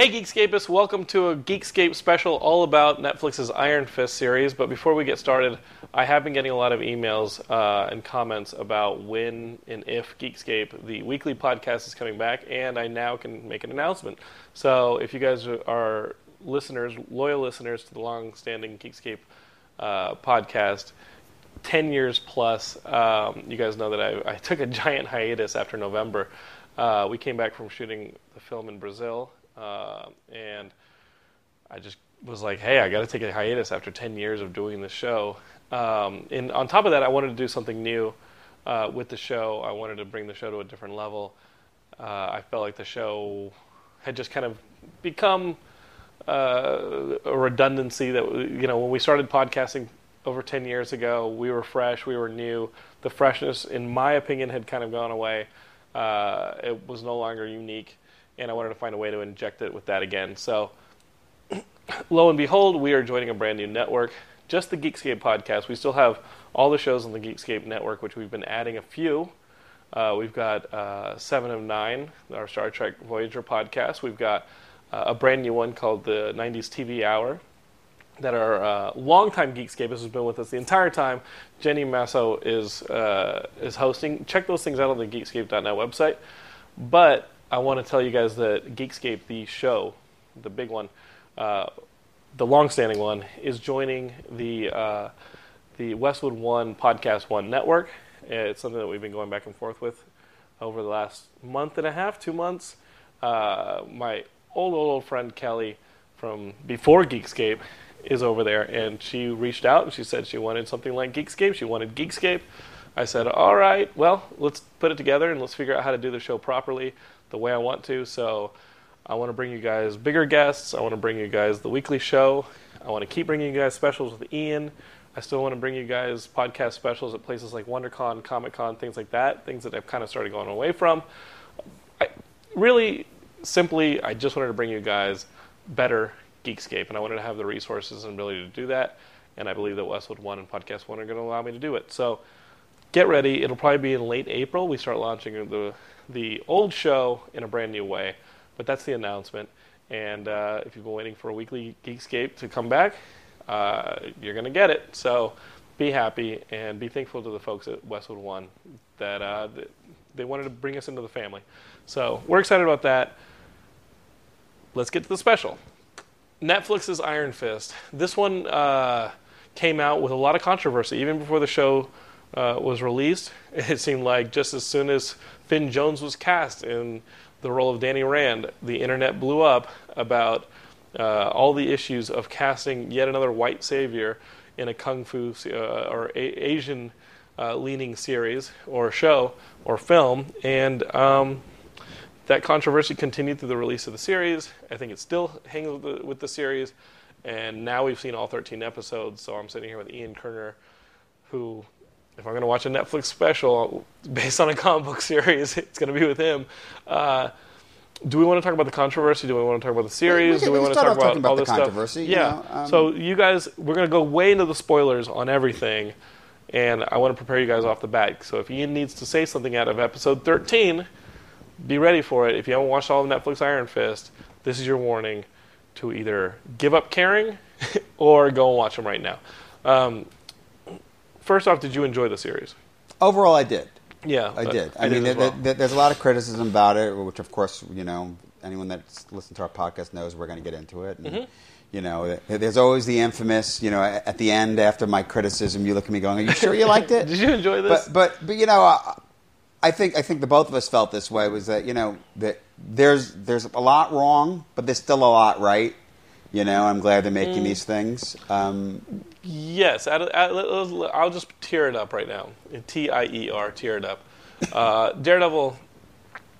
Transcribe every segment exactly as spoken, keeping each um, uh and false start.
Hey Geekscapists, welcome to a Geekscape special all about Netflix's Iron Fist series, but before we get started, I have been getting a lot of emails uh, and comments about when and if Geekscape, the weekly podcast, is coming back, and I now can make an announcement. So if you guys are listeners, loyal listeners to the long-standing Geekscape uh, podcast, ten years plus, um, you guys know that I, I took a giant hiatus after November. Uh, we came back from shooting the film in Brazil. Uh, and I just was like, hey, I got to take a hiatus after ten years of doing this show. Um, and on top of that, I wanted to do something new uh, with the show. I wanted to bring the show to a different level. Uh, I felt like the show had just kind of become uh, a redundancy that, you know, when we started podcasting over ten years ago, we were fresh, we were new. The freshness, in my opinion, had kind of gone away. Uh, it was no longer unique. And I wanted to find a way to inject it with that again. So, lo and behold, we are joining a brand new network, just the Geekscape podcast. We still have all the shows on the Geekscape network, which we've been adding a few. Uh, we've got uh, Seven of Nine, our Star Trek Voyager podcast. We've got uh, a brand new one called the nineties T V Hour that are uh, longtime Geekscapists who's been with us the entire time. Jenny Masso is, uh, is hosting. Check those things out on the geekscape dot net website. But I want to tell you guys that Geekscape, the show, the big one, uh, the long-standing one, is joining the uh, the Westwood One Podcast One network. It's something that we've been going back and forth with over the last month and a half, two months. Uh, my old, old, old friend Kelly from before Geekscape is over there, and she reached out and she said she wanted something like Geekscape. She wanted Geekscape. I said, all right, well, let's put it together and let's figure out how to do the show properly, the way I want to. So I want to bring you guys bigger guests. I want to bring you guys the weekly show. I want to keep bringing you guys specials with Ian. I still want to bring you guys podcast specials at places like WonderCon, Comic-Con, things like that, things that I've kind of started going away from. I, really, simply, I just wanted to bring you guys better Geekscape, and I wanted to have the resources and ability to do that, and I believe that Westwood One and Podcast One are going to allow me to do it. So get ready. It'll probably be in late April. We start launching the the old show in a brand new way, but that's the announcement. And uh, if you've been waiting for a weekly Geekscape to come back, uh, you're going to get it. So be happy and be thankful to the folks at Westwood One that uh, they wanted to bring us into the family. So we're excited about that. Let's get to the special. Netflix's Iron Fist. This one uh, came out with a lot of controversy, even before the show Uh, was released. It seemed like just as soon as Finn Jones was cast in the role of Danny Rand, the internet blew up about uh, all the issues of casting yet another white savior in a kung fu uh, or a- Asian uh, leaning series or show or film, and um, that controversy continued through the release of the series. I think it still hangs with the, with the series, and now we've seen all thirteen episodes, so I'm sitting here with Ian Kerner, who, if I'm going to watch a Netflix special based on a comic book series, it's going to be with him. Uh, do we want to talk about the controversy? Do we want to talk about the series? We can, do we, we want to talk about, about all this controversy, stuff? Yeah. You know, um, so you guys, we're going to go way into the spoilers on everything, and I want to prepare you guys off the bat. So if Ian needs to say something out of episode thirteen, be ready for it. If you haven't watched all of Netflix Iron Fist, this is your warning to either give up caring or go and watch them right now. Um, First off, did you enjoy the series? Overall, I did. Yeah, I did. I, I mean, did well. th- th- there's a lot of criticism about it, which, of course, you know, anyone that's listened to our podcast knows we're going to get into it. And, mm-hmm. You know, there's always the infamous, you know, at the end after my criticism, you look at me going, "Are you sure you liked it? Did you enjoy this?" But, but, but you know, I, I think I think the both of us felt this way. Was that, you know, that there's there's a lot wrong, but there's still a lot right. You know, I'm glad they're making mm. these things. Um, yes, I, I, I'll just tear it up right now. T I E R, tear it up. Uh, Daredevil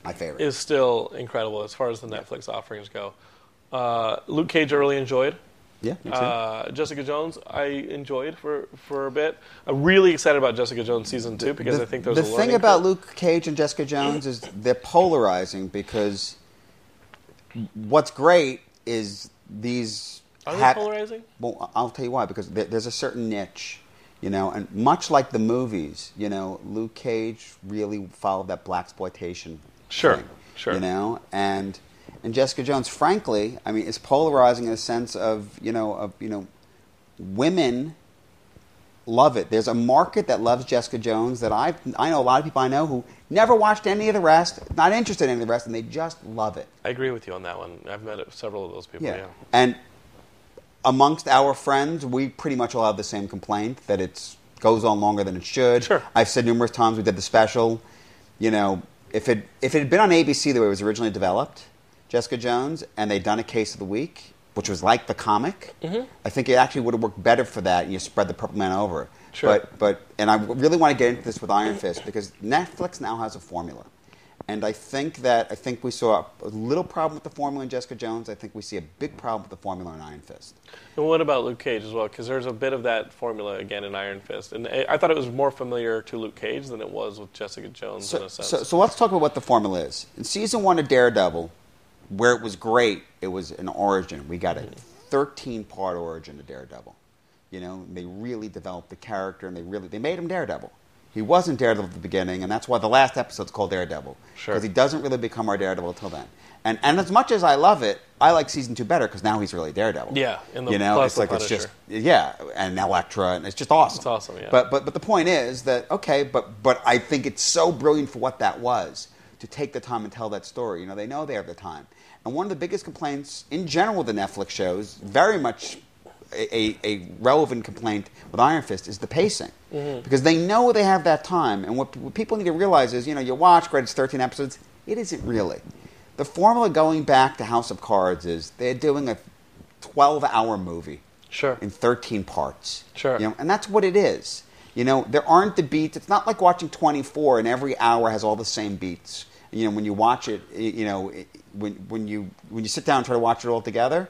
my favorite. Is still incredible as far as the Netflix yeah. offerings go. Uh, Luke Cage I really enjoyed. Yeah, me too. Uh, Jessica Jones I enjoyed for, for a bit. I'm really excited about Jessica Jones season two because the, I think there's the a The thing about curve. Luke Cage and Jessica Jones is they're polarizing because what's great is these are they ha- polarizing? Well, I'll tell you why. Because th- there's a certain niche, you know, and much like the movies, you know, Luke Cage really followed that blaxploitation. Sure, thing, sure. You know, and And Jessica Jones, frankly, I mean, is polarizing in a sense of, you know, of, you know, women love it. There's a market that loves Jessica Jones that I I know a lot of people I know who never watched any of the rest, not interested in any of the rest, and they just love it. I agree with you on that one. I've met several of those people, yeah. yeah. And amongst our friends, we pretty much all have the same complaint, that it goes on longer than it should. Sure. I've said numerous times we did the special, you know, if it if it had been on A B C the way it was originally developed, Jessica Jones, and they'd done a case of the week, which was like the comic, mm-hmm. I think it actually would have worked better for that, and you spread the Purple Man over. Sure. But, but, and I really want to get into this with Iron Fist, because Netflix now has a formula. And I think that, I think we saw a little problem with the formula in Jessica Jones. I think we see a big problem with the formula in Iron Fist. And what about Luke Cage as well? Because there's a bit of that formula again in Iron Fist. And I thought it was more familiar to Luke Cage than it was with Jessica Jones so, in a sense. So, so let's talk about what the formula is. In season one of Daredevil, where it was great, it was an origin. We got a thirteen-part origin to Daredevil. You know, they really developed the character, and they really they made him Daredevil. He wasn't Daredevil at the beginning, and that's why the last episode's called Daredevil. Sure. Because he doesn't really become our Daredevil until then. And and as much as I love it, I like season two better because now he's really Daredevil. Yeah, in the you know, plus it's like it's just yeah, and Elektra, and it's just awesome. It's awesome, yeah. But but but the point is that okay, but but I think it's so brilliant for what that was, to take the time and tell that story. You know, they know they have the time. And one of the biggest complaints in general the Netflix shows, very much a, a, a relevant complaint with Iron Fist, is the pacing. Mm-hmm. Because they know they have that time. And what, what people need to realize is, you know, you watch, great, it's thirteen episodes. It isn't really. The formula going back to House of Cards is they're doing a twelve-hour movie. Sure. In thirteen parts. Sure. You know, and that's what it is. You know, there aren't the beats. It's not like watching twenty-four and every hour has all the same beats. You know, when you watch it, you know, when when you when you sit down and try to watch it all together,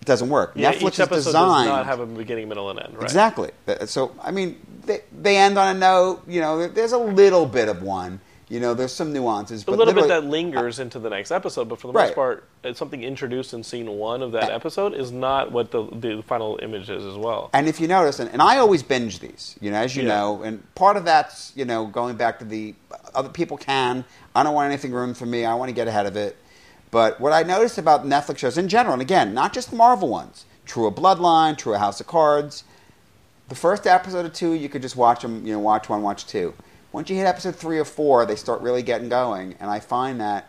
it doesn't work. Yeah, Netflix each episode is designed does not have a beginning, middle, and end, right? Exactly. So, I mean, they they end on a note. You know, there's a little bit of one. You know, there's some nuances. A but little bit that lingers uh, into the next episode, but for the most right. part, it's something introduced in scene one of that and, episode is not what the, the final image is as well. And if you notice, and, and I always binge these, you know, as you yeah. know, and part of that's, you know, going back to the other people can. I don't want anything room for me. I want to get ahead of it. But what I noticed about Netflix shows in general, and again, not just the Marvel ones, True a Bloodline, True a House of Cards, the first episode or two, you could just watch them, you know, watch one, watch two. Once you hit episode three or four, they start really getting going. And I find that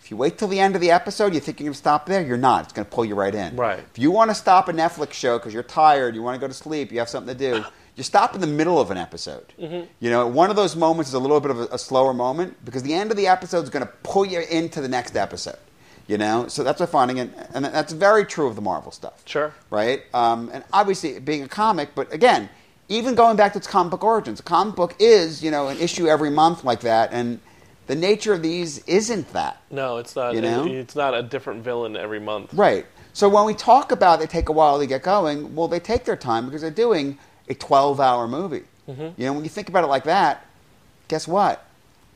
if you wait till the end of the episode, you think you're going to stop there, you're not. It's going to pull you right in. Right. If you want to stop a Netflix show because you're tired, you want to go to sleep, you have something to do, you stop in the middle of an episode. Mm-hmm. You know, one of those moments is a little bit of a, a slower moment because the end of the episode is going to pull you into the next episode. You know, so that's what I'm finding, and, and that's very true of the Marvel stuff. Sure. Right? Um, and obviously, being a comic, but again, even going back to its comic book origins, a comic book is, you know, an issue every month like that, and the nature of these isn't that. No, it's not. You know? It's not a different villain every month. Right. So when we talk about they take a while to get going, well, they take their time because they're doing a twelve-hour movie. Mm-hmm. You know, when you think about it like that, guess what?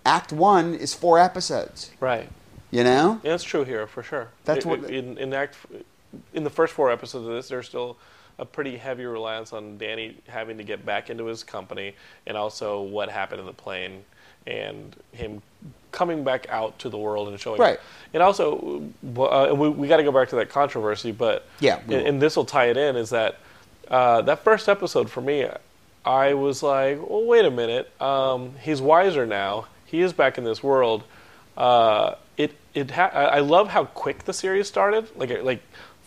Act one is four episodes. Right. You know? Yeah, that's true here, for sure. That's it, what in, in act in the first four episodes of this, there's still a pretty heavy reliance on Danny having to get back into his company, and also what happened in the plane, and him coming back out to the world and showing. Right. It. And also, uh, we, we got to go back to that controversy, but yeah, and, and this will tie it in. Is that uh, that first episode for me? I was like, well, wait a minute. Um, he's wiser now. He is back in this world. Uh, it it. Ha- I love how quick the series started. Like like.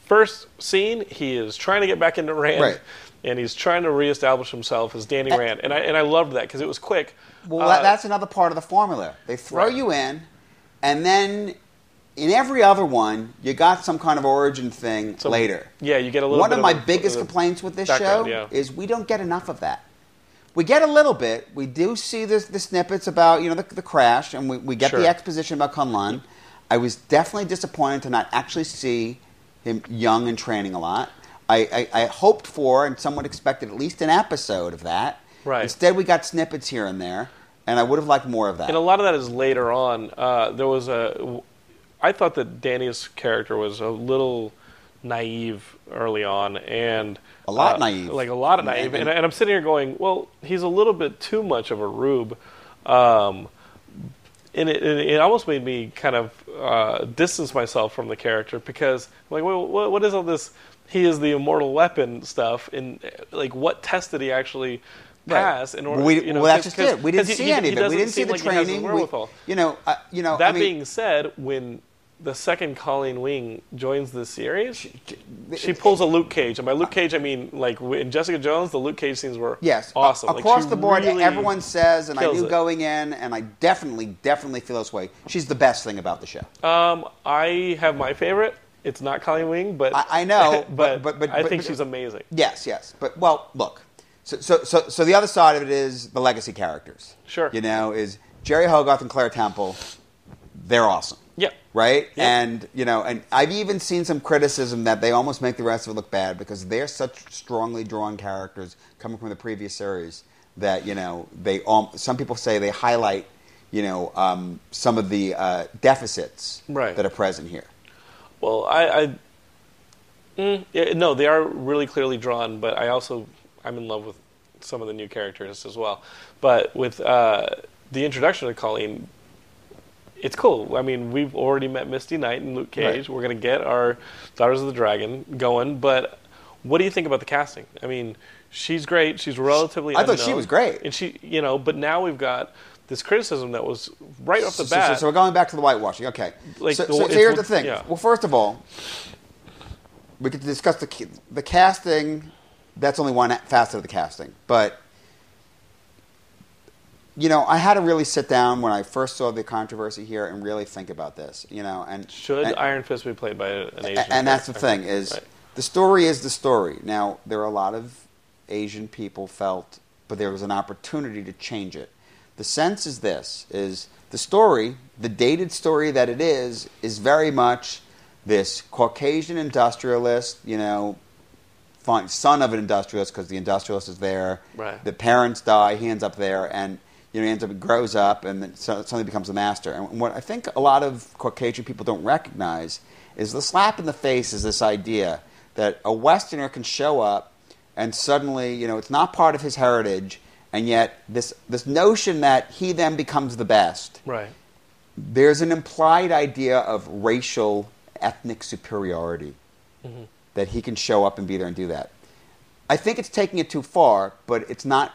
First scene, he is trying to get back into Rand, right. and he's trying to reestablish himself as Danny Rand, and I and I loved that because it was quick. Well, uh, that's another part of the formula. They throw right. you in, and then in every other one, you got some kind of origin thing so, later. Yeah, you get a little. One bit of my of biggest of complaints with this show yeah. is we don't get enough of that. We get a little bit. We do see this, the snippets about you know the, the crash, and we, we get sure. the exposition about K'un-Lun. I was definitely disappointed to not actually see him young and training a lot. I, I, I hoped for and somewhat expected at least an episode of that. Right. Instead, we got snippets here and there, and I would have liked more of that. And a lot of that is later on. Uh, there was a. I thought that Danny's character was a little naive early on, and a lot uh, naive, like a lot of naive. And, and I'm sitting here going, well, he's a little bit too much of a rube. Um, And it, it, it almost made me kind of uh, distance myself from the character, because like, well, what is all this? He is the immortal weapon stuff, and like, what test did he actually pass? Right. In order, we, you know, well, that's just it. We didn't see he, anything. He we didn't see the like training. We, you know, uh, you know. That I mean, being said, when the second Colleen Wing joins the series, she, she pulls a Luke Cage, and by Luke Cage I mean like in Jessica Jones, the Luke Cage scenes were yes, awesome. Uh, across like, the board, really everyone says, and I knew it. Going in, and I definitely, definitely feel this way. She's the best thing about the show. Um, I have my favorite. It's not Colleen Wing, but I, I know, but, but, but, but I think but, she's amazing. Yes, yes, but well, look. So, so, so, so the other side of it is the legacy characters. Sure, you know, is Jeri Hogarth and Claire Temple. They're awesome. Yeah. Right? Yeah. And, you know, and I've even seen some criticism that they almost make the rest of it look bad because they're such strongly drawn characters coming from the previous series that, you know, they all, some people say they highlight, you know, um, some of the uh, deficits right. that are present here. Well, I... I mm, yeah, no, they are really clearly drawn, but I also... I'm in love with some of the new characters as well. But with uh, the introduction of Colleen... It's cool. I mean, we've already met Misty Knight and Luke Cage. Right. We're going to get our Daughters of the Dragon going. But what do you think about the casting? I mean, she's great. She's relatively I unknown. Thought she was great. And she, you know, but now we've got this criticism that was right off the bat. So, so, so we're going back to the whitewashing. Okay. Like so, the, so here's the thing. Yeah. Well, first of all, we could discuss the the casting. That's only one facet of the casting. But... You know, I had to really sit down when I first saw the controversy here and really think about this. You know, and should and, Iron Fist be played by an Asian? And, and that's the thing is, right. the story is the story. Now there are a lot of Asian people felt, but there was an opportunity to change it. The sense is this: is the story, the dated story that it is, is very much this Caucasian industrialist. You know. Son of an industrialist, because the industrialist is there. Right. The parents die. He ends up there, and you know, he ends up grows up, and then suddenly becomes a master. And what I think a lot of Caucasian people don't recognize is the slap in the face is this idea that a Westerner can show up, and suddenly, you know, it's not part of his heritage, and yet this this notion that he then becomes the best. Right. There's an implied idea of racial, ethnic superiority. Mm-hmm. That he can show up and be there and do that. I think it's taking it too far, but it's not.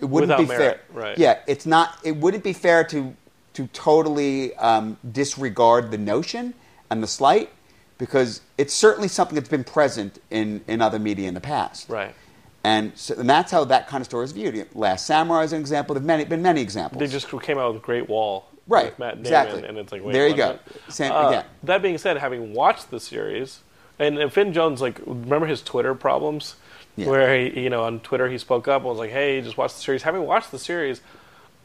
It wouldn't Without be merit, fair. Right. Yeah, it's not. It wouldn't be fair to to totally um, disregard the notion and the slight, because it's certainly something that's been present in, in other media in the past. Right. And so, and that's how that kind of story is viewed. Last Samurai is an example. There've many been many examples. They just came out with Great Wall. Right. With Matt Damon, exactly. And it's like wait, there you go. Sam, uh, yeah. That being said, having watched the series. And Finn Jones, like, remember his Twitter problems? Yeah. Where, he, you know, on Twitter he spoke up and was like, hey, just watch the series. Having watched the series,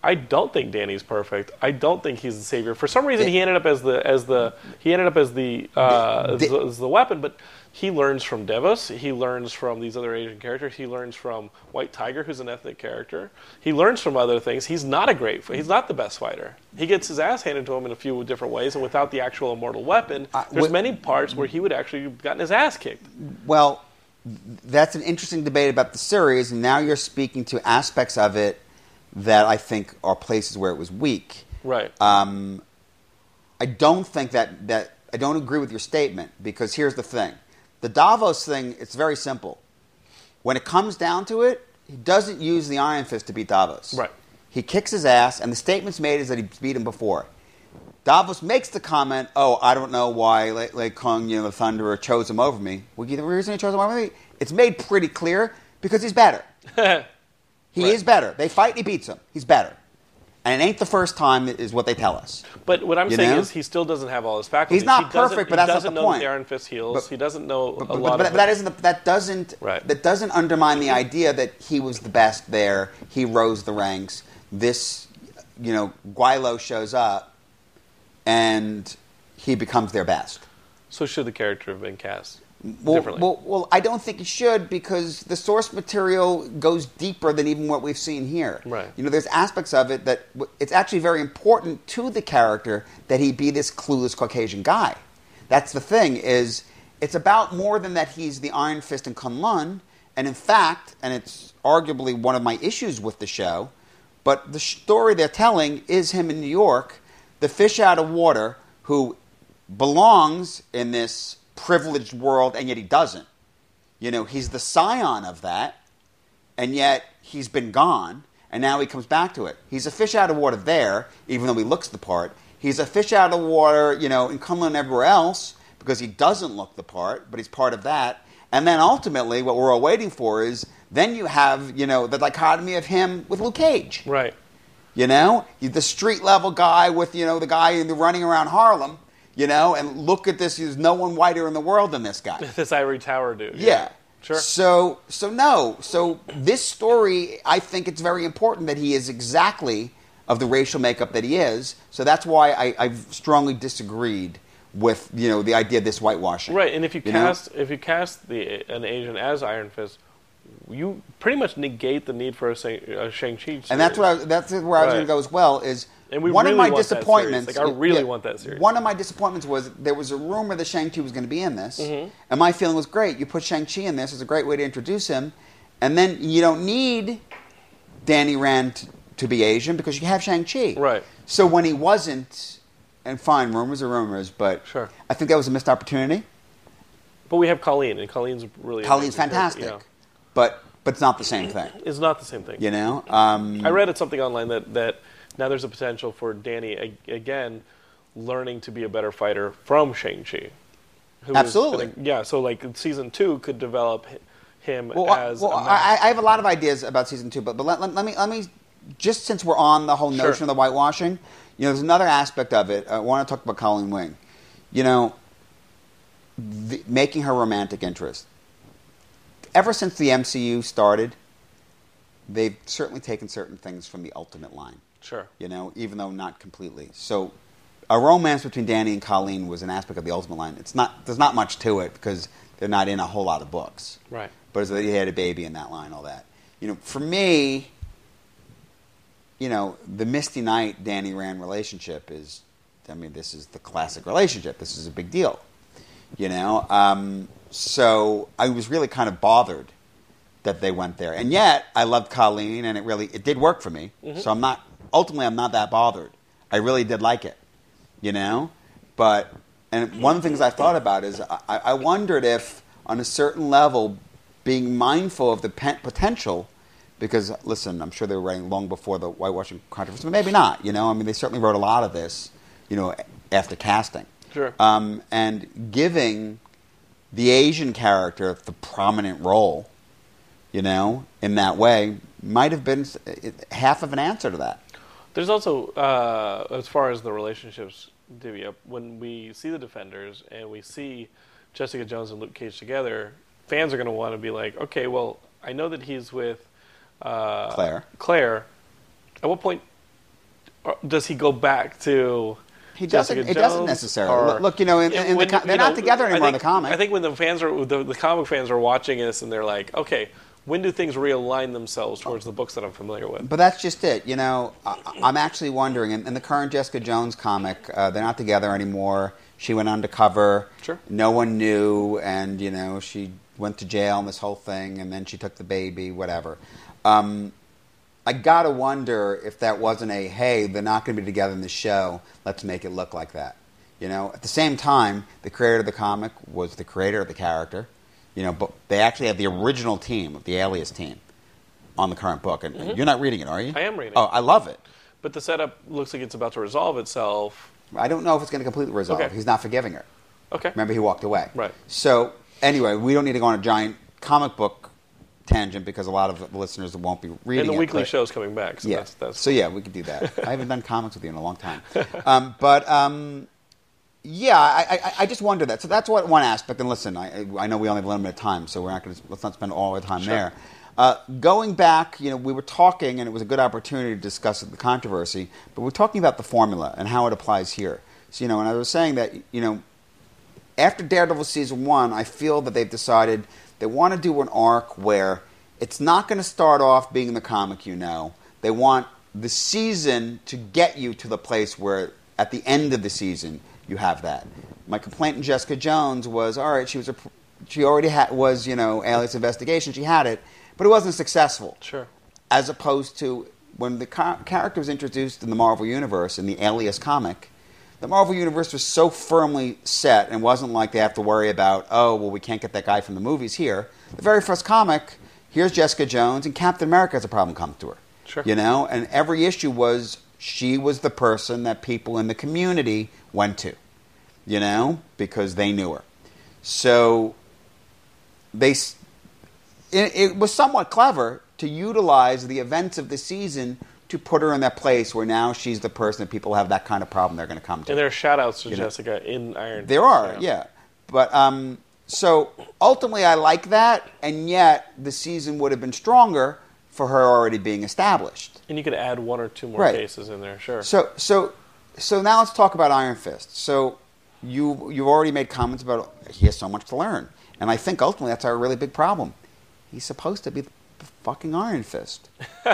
I don't think Danny's perfect. I don't think he's the savior. For some reason, the, he ended up as the as the he ended up as the, uh, the, the as the weapon. But he learns from Davos. He learns from these other Asian characters. He learns from White Tiger, who's an ethnic character. He learns from other things. He's not a great. He's not the best fighter. He gets his ass handed to him in a few different ways, and without the actual immortal weapon, uh, there's well, many parts where he would actually have gotten his ass kicked. Well, that's an interesting debate about the series, and now you're speaking to aspects of it. That I think are places where it was weak. Right. Um, I don't think that, that... I don't agree with your statement, because here's the thing. The Davos thing, it's very simple. When it comes down to it, he doesn't use the Iron Fist to beat Davos. Right. He kicks his ass, and the statement's made is that he beat him before. Davos makes the comment, oh, I don't know why Le, Le Kung, you know, the Thunderer, chose him over me. Well, the reason he chose him over me, it's made pretty clear, because he's better. He right. is better. They fight and he beats him. He's better. And it ain't the first time is what they tell us. But what I'm you saying know? is he still doesn't have all his faculties. He's not he perfect, but that's not the point. He doesn't know that the Iron Fist heals. But, he doesn't know but, but, a lot but, but, of But that, isn't, that, doesn't, right. that doesn't undermine the idea that he was the best there. He rose the ranks. This, you know, Guilo shows up and he becomes their best. So should the character have been cast? Well, well, well, I don't think it should, because the source material goes deeper than even what we've seen here. Right. You know, there's aspects of it that w- it's actually very important to the character that he be this clueless Caucasian guy. That's the thing, is it's about more than that he's the Iron Fist and K'un-Lun, and in fact, and it's arguably one of my issues with the show, but the story they're telling is him in New York the fish out of water who belongs in this privileged world, and yet he doesn't. You know, he's the scion of that, and yet he's been gone, and now he comes back to it. He's a fish out of water there, even though he looks the part. He's a fish out of water, you know, in K'un-Lun and everywhere else, because he doesn't look the part, but he's part of that. And then ultimately, what we're all waiting for is, then you have, you know, the dichotomy of him with Luke Cage. Right. You know, the street-level guy with, you know, the guy running around Harlem, you know, and look at this, there's no one whiter in the world than this guy. This ivory tower dude. Yeah. yeah. Sure. So, so no. So this story, I think it's very important that he is exactly of the racial makeup that he is. So that's why I, I've strongly disagreed with, you know, the idea of this whitewashing. Right, and if you, you cast know? if you cast the an Asian as Iron Fist, you pretty much negate the need for a, a Shang-Chi series. And that's what I, that's where I was right. going to go as well, is and we one really of my want disappointments... Like, I really yeah, want that series. One of my disappointments was there was a rumor that Shang-Chi was going to be in this, mm-hmm. and my feeling was, great, you put Shang-Chi in this, it's a great way to introduce him, and then you don't need Danny Rand t- to be Asian because you have Shang-Chi. Right. So when he wasn't... And fine, rumors are rumors, but sure. I think that was a missed opportunity. But we have Colleen, and Colleen's really... Colleen's fantastic. Character, you know. But but it's not the same thing. It's not the same thing. You know? Um, I read it something online that, that now there's a potential for Danny, again, learning to be a better fighter from Shang-Chi. Absolutely. Is, yeah, so like season two could develop him well, as... Well, a I, I have a lot of ideas about season two, but, but let, let, let me... let me just since we're on the whole notion sure. of the whitewashing... You know, there's another aspect of it. I want to talk about Colleen Wing. You know, the, making her romantic interest. Ever since the M C U started, they've certainly taken certain things from the Ultimate line. Sure. You know, even though not completely. So, a romance between Danny and Colleen was an aspect of the Ultimate line. It's not there's not much to it because they're not in a whole lot of books. Right. But they had a baby in that line, all that. You know, for me... You know, the Misty Knight Danny Rand relationship is, I mean, this is the classic relationship. This is a big deal. You know, um, so I was really kind of bothered that they went there, and yet I loved Colleen, and it really it did work for me. Mm-hmm. So I'm not ultimately I'm not that bothered. I really did like it. You know, but and one of the things I thought about is I, I wondered if on a certain level, being mindful of the pe- potential. Because, listen, I'm sure they were writing long before the whitewashing controversy, but maybe not, you know? I mean, they certainly wrote a lot of this, you know, after casting. Sure. Um, and giving the Asian character the prominent role, you know, in that way, might have been half of an answer to that. There's also, uh, as far as the relationships divvy up, when we see The Defenders and we see Jessica Jones and Luke Cage together, fans are going to want to be like, okay, well, I know that he's with... Uh, Claire. Claire. At what point does he go back to he doesn't, Jessica Jones? It doesn't necessarily. Or, Look, you know, in, in when, the com- they're know, not together anymore think, in the comic. I think when the fans are, the, the comic fans are watching this and they're like, okay, when do things realign themselves towards the books that I'm familiar with? But that's just it. You know, I, I'm actually wondering, in, in the current Jessica Jones comic, uh, they're not together anymore. She went undercover. Sure. No one knew. And, you know, she went to jail and this whole thing. And then she took the baby, whatever. Um, I gotta wonder if that wasn't a, hey, they're not going to be together in the show, let's make it look like that. You know, at the same time, the creator of the comic was the creator of the character, you know, but they actually have the original team, the Alias team, on the current book. And mm-hmm. You're not reading it, are you? I am reading it. Oh, I love it. But the setup looks like it's about to resolve itself. I don't know if it's going to completely resolve. Okay. He's not forgiving her. Okay. Remember, he walked away. Right. So, anyway, we don't need to go on a giant comic book tangent because a lot of the listeners won't be reading it. And the it, weekly show's coming back. So, yeah. That's, that's so yeah, we could do that. I haven't done comics with you in a long time. Um, but, um, yeah, I, I, I just wonder that. So that's what one aspect. And listen, I, I know we only have a limited time, so we're not going to, let's not spend all our time sure. there. Uh, going back, you know, we were talking, and it was a good opportunity to discuss the controversy, but we're talking about the formula and how it applies here. So, you know, and I was saying that, you know, after Daredevil Season one, I feel that they've decided... They want to do an arc where it's not going to start off being the comic you know. They want the season to get you to the place where at the end of the season you have that. My complaint in Jessica Jones was, all right, she was a, she already had, was, you know, Alias Investigation, she had it, but it wasn't successful. Sure. As opposed to when the co- character was introduced in the Marvel Universe in the Alias comic, the Marvel Universe was so firmly set and wasn't like they have to worry about, oh, well, we can't get that guy from the movies here. The very first comic, here's Jessica Jones, and Captain America has a problem coming to her. Sure. You know, and every issue was she was the person that people in the community went to, you know, because they knew her. So they it, it was somewhat clever to utilize the events of the season to put her in that place where now she's the person that people have that kind of problem they're going to come to. And there are shout-outs to you Jessica know? in Iron Fist. There are, yeah. yeah. But um, so ultimately I like that, and yet the season would have been stronger for her already being established. And you could add one or two more right. cases in there, sure. So so, so now let's talk about Iron Fist. So you, you've already made comments about he has so much to learn. And I think ultimately that's our really big problem. He's supposed to be the fucking Iron Fist,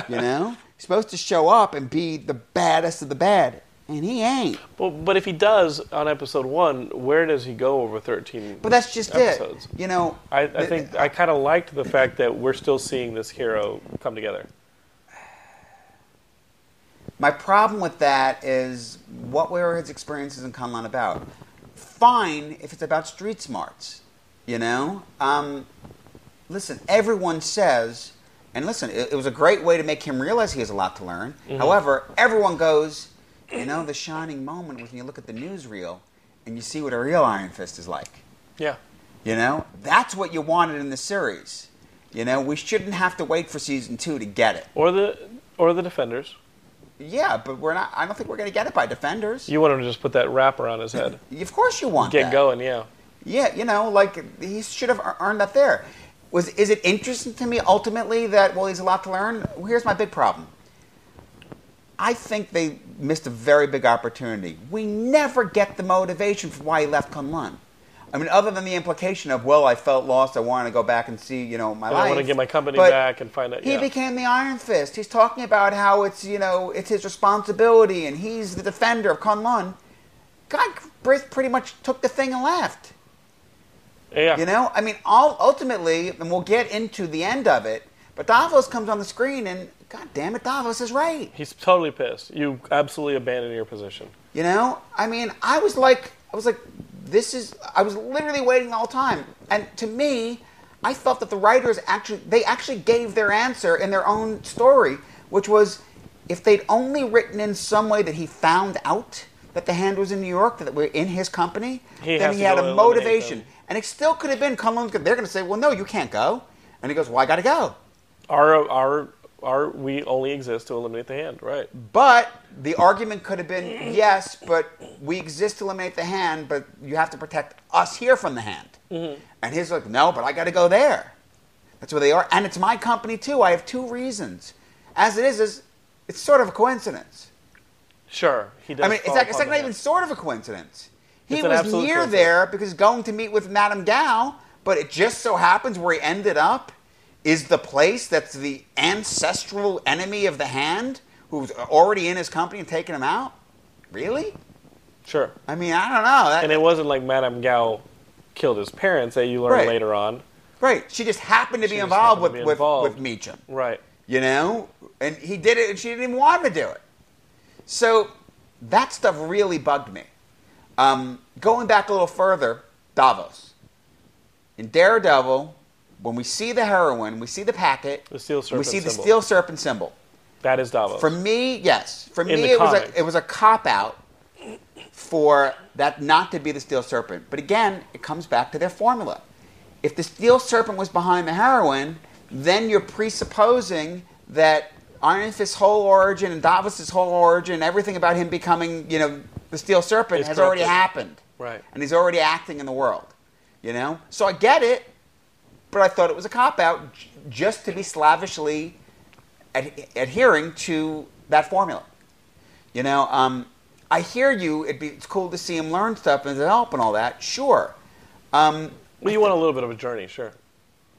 you know? Supposed to show up and be the baddest of the bad, and he ain't. Well, but if he does on episode one, where does he go over thirteen? But that's just episodes? it. You know, I, I the, think I kind of liked the fact that we're still seeing this hero come together. My problem with that is what were his experiences in K'un-Lun about? Fine, if it's about street smarts, you know. Um, listen, everyone says. And listen, it, it was a great way to make him realize he has a lot to learn. Mm-hmm. However, everyone goes, you know, the shining moment when you look at the newsreel and you see what a real Iron Fist is like. Yeah. You know, that's what you wanted in the series. You know, we shouldn't have to wait for season two to get it. Or the or the Defenders. Yeah, but we're not. I don't think we're going to get it by Defenders. You want him to just put that wrap around his head. Of course you want get that. Get going, yeah. Yeah, you know, like he should have earned that there. Was is it interesting to me ultimately that, well, he's a lot to learn? Here's my big problem. I think they missed a very big opportunity. We never get the motivation for why he left K'un-Lun. I mean, other than the implication of, well, I felt lost, I wanted to go back and see, you know, my and life. I want to get my company but back and find out. Yeah. He became the Iron Fist. He's talking about how it's, you know, it's his responsibility and he's the defender of K'un-Lun. God pretty much took the thing and left. Yeah. You know, I mean, all, ultimately, and we'll get into the end of it, but Davos comes on the screen and, God damn it, Davos is right. He's totally pissed. You absolutely abandoned your position. You know, I mean, I was like, I was like, this is, I was literally waiting all the time. And to me, I felt that the writers actually, they actually gave their answer in their own story, which was if they'd only written in some way that he found out that the hand was in New York, that we're in his company, he then he had a motivation. Them. And it still could have been, K'un-Lun, they're going to say, well, no, you can't go. And he goes, well, I got to go. Our, our, our, we only exist to eliminate the hand, right. But the argument could have been, yes, but we exist to eliminate the hand, but you have to protect us here from the hand. Mm-hmm. And he's like, no, but I got to go there. That's where they are. And it's my company, too. I have two reasons. As it is, is it's sort of a coincidence. Sure, he does. I mean, it's like, it's like not even sort of a coincidence. He was near there because going to meet with Madame Gao, but it just so happens where he ended up is the place that's the ancestral enemy of the hand who's already in his company and taking him out? Really? Sure. I mean, I don't know. That, and it wasn't like Madame Gao killed his parents, that you learn right. later on. Right. She just happened to be involved with, with, with Meachum. Right. You know? And he did it and she didn't even want him to do it. So that stuff really bugged me. Um, going back a little further, Davos. In Daredevil, when we see the heroine, we see the packet, the steel serpent we see symbol. the steel serpent symbol. That is Davos. For me, yes. For In me, it was, a, it was a cop-out for that not to be the steel serpent. But again, it comes back to their formula. If the steel serpent was behind the heroine, then you're presupposing that Iron Fist's whole origin and Davos' whole origin, everything about him becoming, you know, the Steel Serpent it's has corrupted. already happened. Right. And he's already acting in the world, you know? So I get it, but I thought it was a cop-out j- just to be slavishly ad- adhering to that formula. You know, um, I hear you. It'd be, it's cool to see him learn stuff and develop and all that. Sure. Um, well, you th- want a little bit of a journey, sure.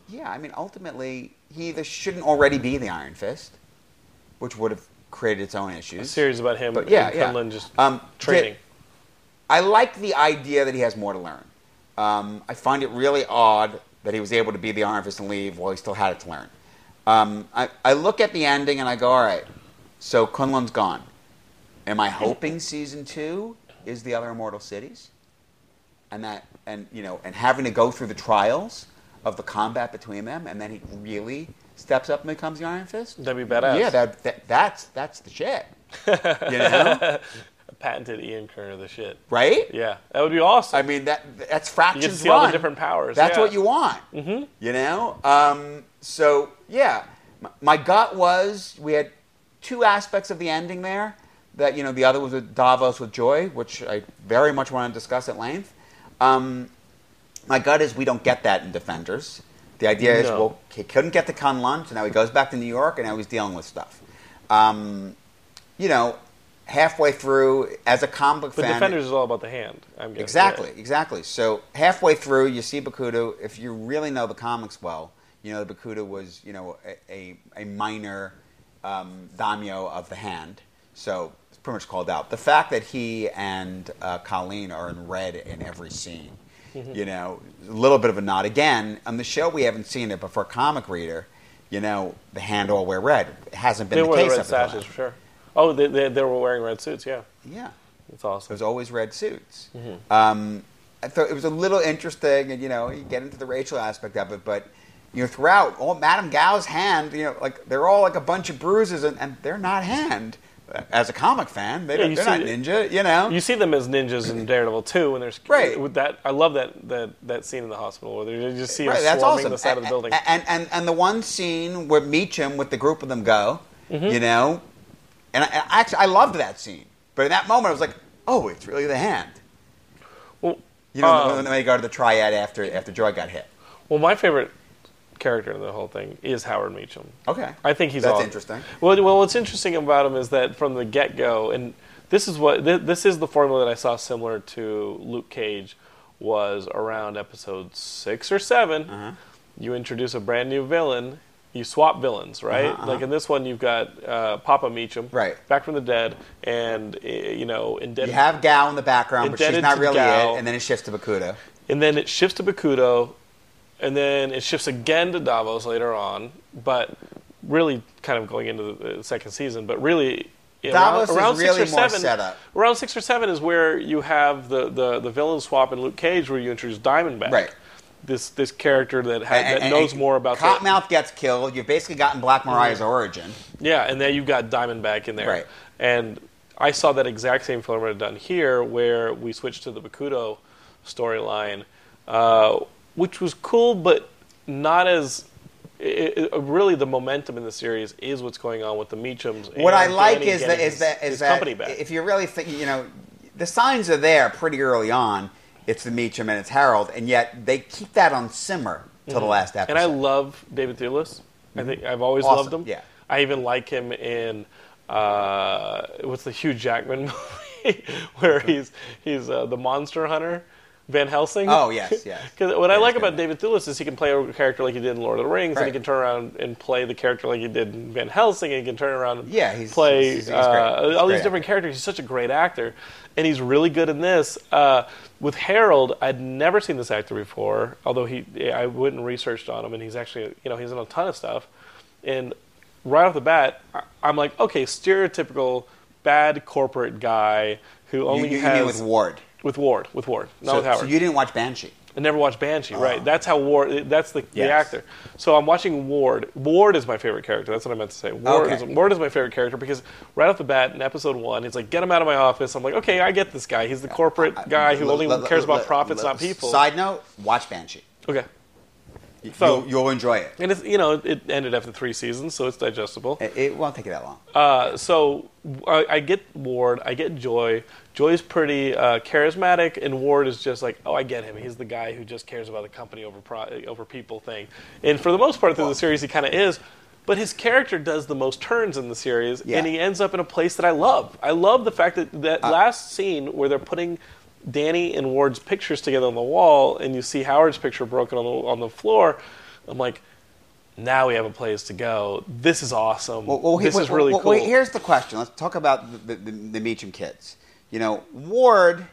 Yeah, I mean, ultimately, he either shouldn't already be the Iron Fist, which would have created its own issues. A series about him but, yeah, and K'un-Lun yeah. just um, training. Did, I like the idea that he has more to learn. Um, I find it really odd that he was able to be the Iron Fist and leave while he still had it to learn. Um, I, I look at the ending and I go, all right, so K'un-Lun's gone. Am I hoping season two is the other immortal cities, and that, and you know, and having to go through the trials of the combat between them, and then he really steps up and becomes the Iron Fist. That'd be badass. Yeah, that, that that's that's the shit. You know. Patented Ian Kerner the shit. Right? Yeah. That would be awesome. I mean, that that's Fractions. You get to see all the different powers. That's yeah. what you want. Mm-hmm. You know? Um, so, yeah. My, my gut was, we had two aspects of the ending there. That, you know, the other was with Davos with Joy, which I very much want to discuss at length. Um, my gut is we don't get that in Defenders. The idea no. is, well, he couldn't get to K'un-Lun, so now he goes back to New York, and now he's dealing with stuff. Um, you know... Halfway through, as a comic book but fan... But Defenders is all about the hand, I'm guessing. Exactly, yeah. exactly. So halfway through, you see Bakuto. If you really know the comics well, you know that Bakuto was, you know, a, a, a minor um, daimyo of the hand. So it's pretty much called out. The fact that he and uh, Colleen are in red in every scene, you know, a little bit of a nod. Again, on the show, we haven't seen it, but for a comic reader, you know, the hand all wear red. It hasn't been they the case. They wear red sashes, for sure. Oh, they, they they were wearing red suits, yeah. Yeah. That's awesome. There's always red suits. Mm-hmm. Um, I thought it was a little interesting, and, you know, you get into the racial aspect of it, but, you know, throughout, all Madame Gao's hand, you know, like, they're all like a bunch of bruises, and, and they're not hand. As a comic fan, they yeah, they're see, not ninja, you know? You see them as ninjas in Daredevil two, when they're... Right. With that, I love that, that, that scene in the hospital, where you just see them right, swarming awesome. the side and, of the building. And, and, and the one scene where Meachum, with the group of them, go, mm-hmm. you know... And I, I actually, I loved that scene. But in that moment, I was like, oh, it's really the hand. Well, you know, um, when they go to the triad after after Joy got hit. Well, my favorite character in the whole thing is Howard Meachum. Okay. I think he's That's awesome. interesting. Well, well, what's interesting about him is that from the get-go, and this is what th- this is the formula that I saw similar to Luke Cage was around episode six or seven. Uh-huh. You introduce a brand new villain. You swap villains, right? Uh-huh, uh-huh. Like in this one, you've got uh, Papa Meachum, right. back from the dead, and uh, you know, indebted. You have Gao in the background, but she's not really Gao, it. And then it shifts to Bakuto, and then it shifts to Bakuto, and then it shifts again to Davos later on. But really, kind of going into the second season, but really, Davos around, around is six really or more seven, set up. Around six or seven is where you have the the, the villain swap in Luke Cage, where you introduce Diamondback, right? This this character that ha- and, that knows and, and more about Cottonmouth gets killed. You've basically gotten Black Mariah's mm-hmm. origin. Yeah, and then you've got Diamondback in there. Right. And I saw that exact same formula done here, where we switched to the Bakuto storyline, uh, which was cool, but not as it, it, really the momentum in the series is what's going on with the Meachums. What I like is that is that is that if you really think, you know, the signs are there pretty early on. It's the Meachum and it's Harold, and yet they keep that on simmer till mm-hmm. the last episode. And I love David Thewlis. I think I've always awesome. loved him. Yeah, I even like him in uh, what's the Hugh Jackman movie where he's he's uh, the monster hunter, Van Helsing. Oh yes, yes. Because what yeah, I like about David Thewlis is he can play a character like he did in Lord of the Rings, right. and he can turn around and play the character like he did in Van Helsing, and he can turn around and yeah, he's, play he's, he's, he's uh, all these different actor. characters. He's such a great actor. And he's really good in this. Uh, with Harold, I'd never seen this actor before, although he, I went and researched on him, and he's actually, you know, he's in a ton of stuff. And right off the bat, I'm like, okay, stereotypical bad corporate guy who only you, you, has... You mean with Ward? With Ward, with Ward, not so, with Howard. So you didn't watch Banshee? I never watched Banshee, oh. right. That's how Ward, that's the, yes. the actor. So I'm watching Ward. Ward is my favorite character. That's what I meant to say. Ward, okay. is, Ward is my favorite character because right off the bat in episode one, it's like, get him out of my office. I'm like, okay, I get this guy. He's the corporate uh, guy who l- only l- cares l- about l- profits, l- not people. Side note, watch Banshee. Okay. So, you'll, you'll enjoy it. And, it's, you know, it ended after three seasons, so it's digestible. It, it won't take you that long. Uh, so I, I get Ward. I get Joy. Joy's pretty uh, charismatic, and Ward is just like, oh, I get him. He's the guy who just cares about the company over pro- over people thing. And for the most part through well, the series, he kind of is. But his character does the most turns in the series, yeah. and he ends up in a place that I love. I love the fact that that uh, last scene where they're putting... Danny and Ward's pictures together on the wall, and you see Howard's picture broken on the on the floor. I'm like, now we have a place to go. This is awesome. Well, well, this well, is really well, cool. Well, here's the question. Let's talk about the, the, the Meachum kids. You know, Ward.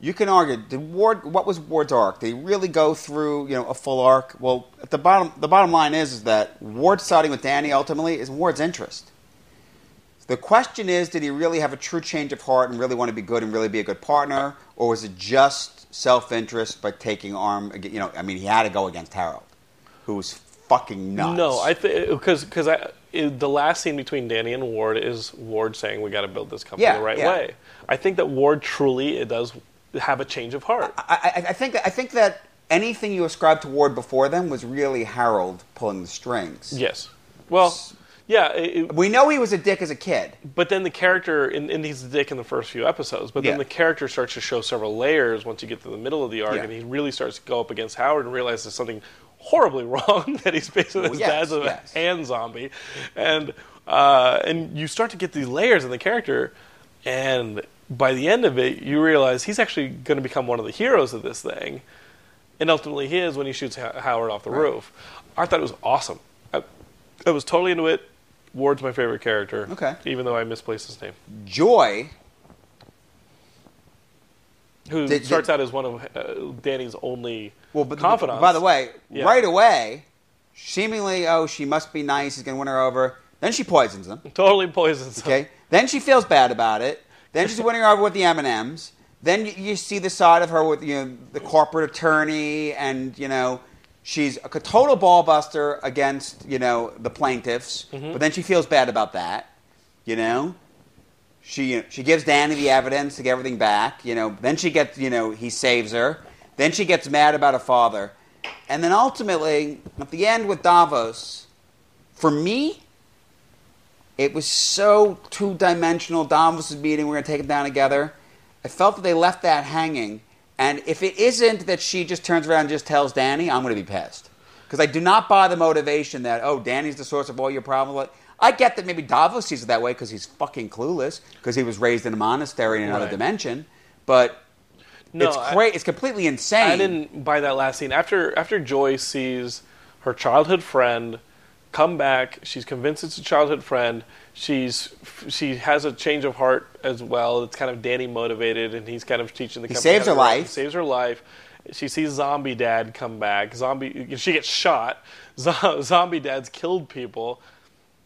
You can argue. Did Ward? What was Ward's arc? Did he really go through, you know, a full arc? Well, at the bottom the bottom line is is that Ward siding with Danny ultimately is Ward's interest. The question is, did he really have a true change of heart and really want to be good and really be a good partner? Or was it just self-interest by taking arm? You know, I mean, he had to go against Harold, who was fucking nuts. No, I think because because the last scene between Danny and Ward is Ward saying, we got to build this company yeah, the right yeah. way. I think that Ward truly it does have a change of heart. I, I, I think I think that anything you ascribed to Ward before then was really Harold pulling the strings. Yes. Well... Yeah, it, we know he was a dick as a kid. But then the character, and, and he's a dick in the first few episodes, but then yeah. the character starts to show several layers once you get to the middle of the arc, yeah. and he really starts to go up against Howard and realizes there's something horribly wrong that he's facing well, his yes, dad's yes. a hand zombie. And, uh, and you start to get these layers in the character, and by the end of it, you realize he's actually going to become one of the heroes of this thing, and ultimately he is when he shoots H- Howard off the right. roof. I thought it was awesome. I, I was totally into it. Ward's my favorite character, okay. even though I misplaced his name. Joy. Who did, starts did, out as one of uh, Danny's only well, but, confidants. By the way, yeah. right away, seemingly, oh, she must be nice, he's going to win her over. Then she poisons him. Totally poisons okay. him. Then she feels bad about it. Then she's winning her over with the M and M's. Then you, you see the side of her with you know the corporate attorney and, you know... She's a total ballbuster against, you know, the plaintiffs, mm-hmm. but then she feels bad about that, you know. She she gives Danny the evidence to get everything back, you know. Then she gets, you know, he saves her. Then she gets mad about her father. And then ultimately, at the end with Davos, for me, it was so two-dimensional. Davos is meeting, we're going to take him down together. I felt that they left that hanging. And if it isn't that she just turns around and just tells Danny, I'm going to be pissed. Because I do not buy the motivation that, oh, Danny's the source of all your problems. I get that maybe Davos sees it that way because he's fucking clueless, because he was raised in a monastery in another right. dimension. But no, it's great. It's completely insane. I didn't buy that last scene. After, after Joy sees her childhood friend come back, she's convinced it's a childhood friend. She's she has a change of heart as well. It's kind of Danny motivated, and he's kind of teaching the. He saves her life. He saves her life. She sees Zombie Dad come back. Zombie. She gets shot. Zo- zombie Dad's killed people.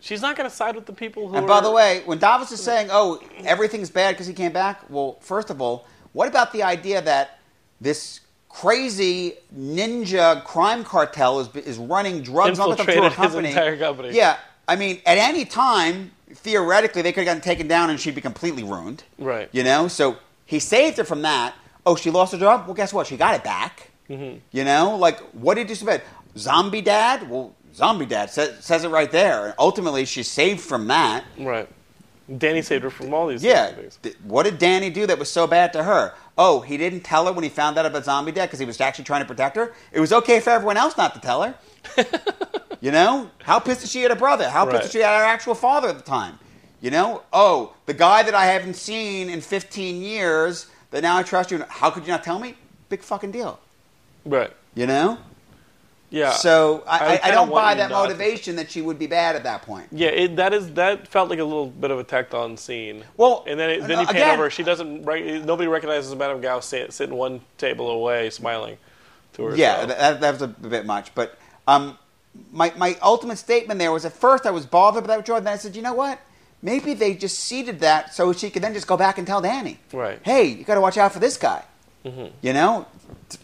She's not going to side with the people who. And by are, the way, when Davos is saying, "Oh, everything's bad because he came back," well, first of all, what about the idea that this crazy ninja crime cartel is is running drugs on the company. His entire company. Yeah, I mean, at any time, theoretically, they could have gotten taken down and she'd be completely ruined. Right. You know, so he saved her from that. Oh, she lost her job? Well, guess what? She got it back. Mm-hmm. You know, like, what did you do? Zombie Dad? Well, Zombie Dad says, says it right there. And ultimately, she's saved from that. Right. Danny saved her from all these yeah. things. Yeah. What did Danny do that was so bad to her? Oh, he didn't tell her when he found out about Zombie Dad because he was actually trying to protect her? It was okay for everyone else not to tell her. You know? How pissed is she at her brother? How pissed right. is she at her actual father at the time? You know? Oh, the guy that I haven't seen in fifteen years that now I trust you. How could you not tell me? Big fucking deal. Right. You know? Yeah. So I, I, I don't buy that motivation that she would be bad at that point. Yeah, it, that is that felt like a little bit of a tacked-on scene. Well, and then it, then he panned over. She doesn't. Nobody recognizes Madame Gao sitting one table away, smiling to herself. Yeah, that, that was a bit much. But um, my my ultimate statement there was at first I was bothered by that Jordan. Then I said, you know what? Maybe they just seeded that so she could then just go back and tell Danny, right? Hey, you got to watch out for this guy. Mm-hmm. You know,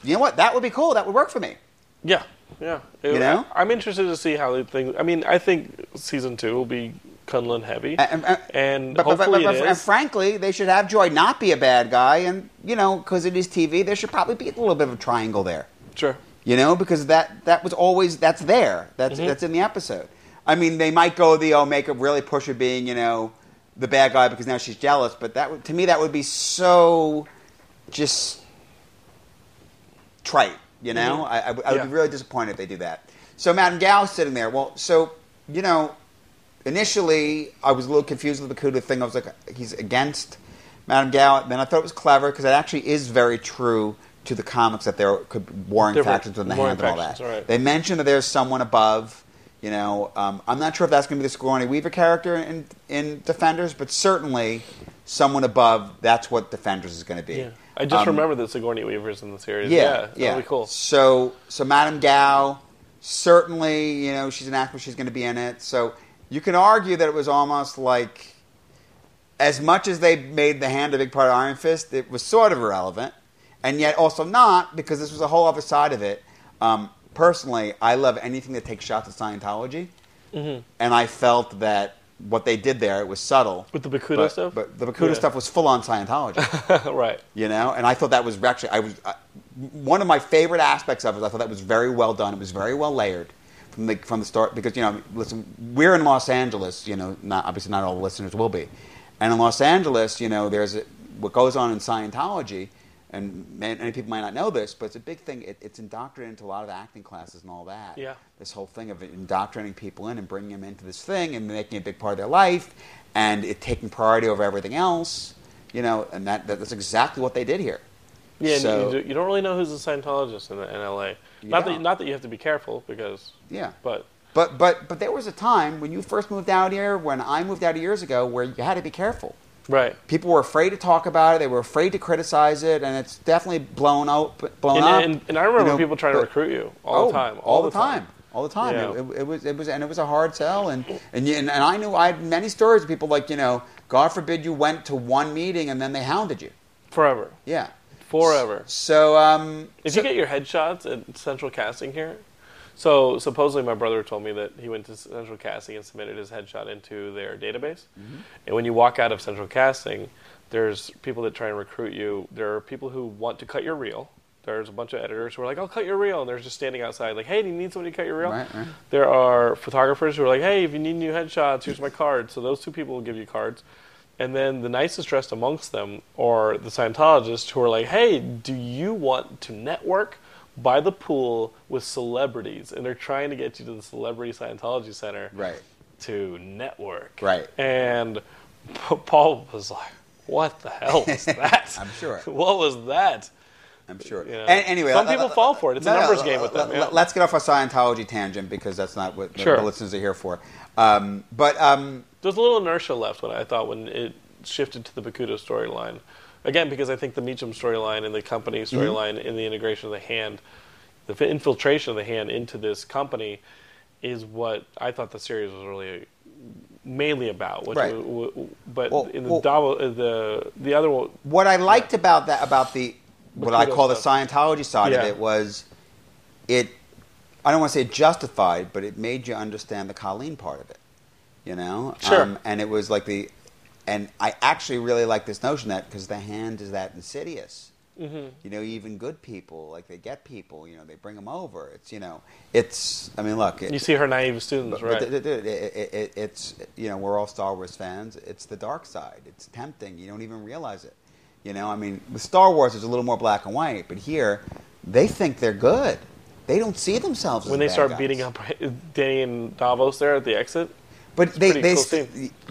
you know what? That would be cool. That would work for me. Yeah. Yeah, it, you know? I'm interested to see how the thing. I mean, I think season two will be K'un-Lun heavy, and, and, and but, hopefully but, but, but, it is. And frankly, they should have Joy not be a bad guy, and you know, because it is T V, there should probably be a little bit of a triangle there. Sure, you know, because that that was always that's there. That's mm-hmm. that's in the episode. I mean, they might go the oh make up really push her being you know the bad guy because now she's jealous, but that to me that would be so just trite. You know, I, I, I would yeah. be really disappointed if they do that. So Madame Gao's sitting there. Well, so, you know, initially I was a little confused with the Bakuto thing. I was like, he's against Madame Gao. Then I thought it was clever because it actually is very true to the comics that there could be warring Different, factions in the hand and all that. Right. They mentioned that there's someone above, you know. Um, I'm not sure if that's going to be the Sigourney Weaver character in, in Defenders, but certainly someone above, that's what Defenders is going to be. Yeah. I just um, remember that Sigourney Weaver's in the series. Yeah, yeah. That'd yeah. be cool. So, so Madame Gao, certainly, you know, she's an actress. She's going to be in it. So you can argue that it was almost like as much as they made the hand a big part of Iron Fist, it was sort of irrelevant, and yet also not, because this was a whole other side of it. Um, personally, I love anything that takes shots at Scientology, mm-hmm. and I felt that what they did there, it was subtle. With the Bakuto but, stuff? But the Bakuto yeah. stuff was full-on Scientology. Right. You know? And I thought that was actually... I was I, one of my favorite aspects of it, I thought that was very well done. It was very well layered from the from the start. Because, you know, listen, we're in Los Angeles. You know, not, obviously not all the listeners will be. And in Los Angeles, you know, there's a, what goes on in Scientology, and many people might not know this, but it's a big thing. It, it's indoctrinated into a lot of acting classes and all that. Yeah. This whole thing of indoctrinating people in and bringing them into this thing and making it a big part of their life, and it taking priority over everything else, you know, and that, that that's exactly what they did here. Yeah, so, and you, you don't really know who's a Scientologist in, the, in L A. Not that, not that you have to be careful, because... Yeah. But... But but but there was a time when you first moved out here, when I moved out years ago, where you had to be careful. Right. People were afraid to talk about it. They were afraid to criticize it, and it's definitely blown up. Blown and, up. And, and I remember you know, people trying but, to recruit you all oh, the time. All, all the time. time. All the time. Yeah. It, it, it was it was and it was a hard sell. And and, and and I knew I had many stories of people like you know, God forbid you went to one meeting and then they hounded you. Forever. Yeah. Forever. So um, if so, you get your headshots at Central Casting here. So, supposedly my brother told me that he went to Central Casting and submitted his headshot into their database. Mm-hmm. And when you walk out of Central Casting, there's people that try and recruit you. There are people who want to cut your reel. There's a bunch of editors who are like, I'll cut your reel. And they're just standing outside like, hey, do you need somebody to cut your reel? Right, right. There are photographers who are like, hey, if you need new headshots, here's my card. So those two people will give you cards. And then the nicest dressed amongst them are the Scientologists who are like, hey, do you want to network by the pool with celebrities, and they're trying to get you to the Celebrity Scientology Center right. to network. Right. And Paul was like, what the hell was that? I'm sure. What was that? I'm sure. You know, and, anyway, some l- people l- fall l- for it. It's no, a numbers l- game with them. L- yeah. Let's get off our Scientology tangent, because that's not what the, sure. the listeners are here for. Um, but um, there's a little inertia left, when I thought, when it shifted to the Bakuto storyline. Again, because I think the Meachum storyline and the company storyline mm-hmm. and the integration of the hand, the infiltration of the hand into this company, is what I thought the series was really mainly about. Which right. w- w- but well, in the, well, Davos, the the other one, what I liked yeah. about that, about the what I call stuff. the Scientology side yeah. of it, was it. I don't want to say justified, but it made you understand the Colleen part of it. You know, sure. Um, and it was like the. And I actually really like this notion that, because the hand is that insidious, mm-hmm. you know, even good people, like they get people, you know, they bring them over. It's, you know, it's, I mean, look. It, you see her naive students, but, right? But, dude, it, it, it, it's, you know, we're all Star Wars fans. It's the dark side. It's tempting. You don't even realize it. You know, I mean, with Star Wars, it's a little more black and white, but here, they think they're good. They don't see themselves as when they start guys. beating up Danny and Davos there at the exit. But they, they, cool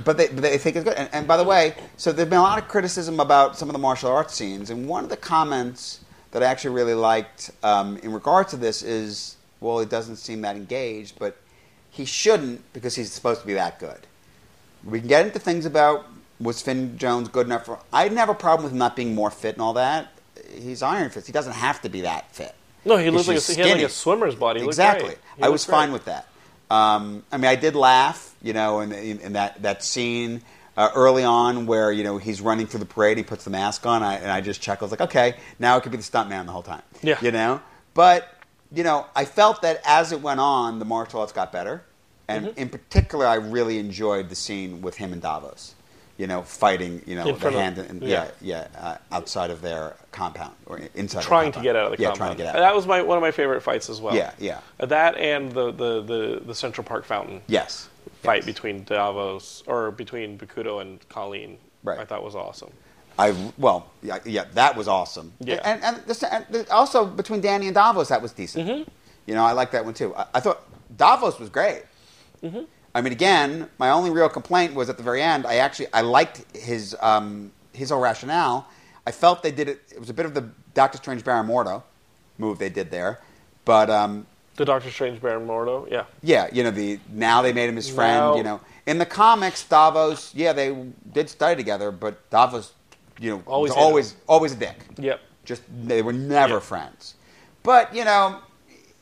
but they, but they think it's good. And, and by the way, so there's been a lot of criticism about some of the martial arts scenes. And one of the comments that I actually really liked um, in regards to this is, well, it doesn't seem that engaged, but he shouldn't, because he's supposed to be that good. We can get into things about, was Finn Jones good enough for... I didn't have a problem with him not being more fit and all that. He's Iron Fist. He doesn't have to be that fit. No, he, looks like a, he had like a swimmer's body. He exactly. I was great. fine with that. Um, I mean, I did laugh, you know, in, in, in that, that scene uh, early on where, you know, he's running through the parade, he puts the mask on, I, and I just chuckles, like, okay, now it could be the stuntman the whole time. Yeah. You know? But, you know, I felt that as it went on, the martial arts got better. And mm-hmm. in particular, I really enjoyed the scene with him and Davos, you know, fighting, you know, in the hand, and, and, yeah, yeah, yeah uh, outside of their compound, or inside trying to get out of the yeah, compound. Yeah, trying to get out. That was my one of my favorite fights as well. Yeah, yeah. That and the the, the, the Central Park Fountain. Yes. Fight yes. between Davos or between Bakuto and Colleen. Right. I thought was awesome. I well, yeah, yeah that was awesome. Yeah. And and, this, and also between Danny and Davos, that was decent. Mm-hmm. You know, I like that one too. I, I thought Davos was great. Mm-hmm. I mean, again, my only real complaint was at the very end. I actually I liked his um, his whole rationale. I felt they did it. It was a bit of the Doctor Strange Baron Mordo move they did there, but um, the Doctor Strange Baron Mordo, yeah, yeah. You know, the now they made him his friend. Now, you know, in the comics, Davos, yeah, they did study together, but Davos, you know, always was always always a dick. Yep. Just they were never yep. friends. But you know,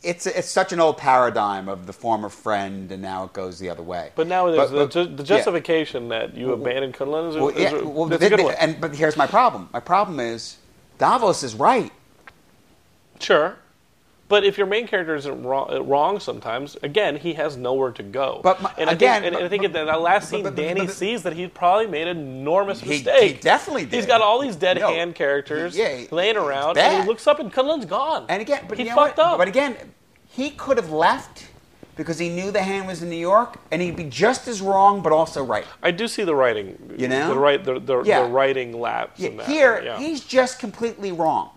it's it's such an old paradigm of the former friend, and now it goes the other way. But now it is. But, the, but, the justification yeah. that you well, abandoned K'un-Lun is, well, is, yeah, is well, that's they, a good they, one. And, but here's my problem. My problem is Davos is right. Sure. But if your main character isn't wrong, wrong sometimes, again, he has nowhere to go. But my, and again, I think, and I think but, in that last scene, but, but, but, Danny but, but, sees that he probably made an enormous he, mistake. He definitely did. He's got all these dead no, hand characters he, yeah, he, laying around, and he looks up, and K'un-Lun's gone. And again, but he you know fucked what? up. But again, he could have left because he knew the hand was in New York, and he'd be just as wrong, but also right. I do see the writing, you know, the right, the, the, yeah. the writing lapse. Yeah. In that Here, yeah. he's just completely wrong.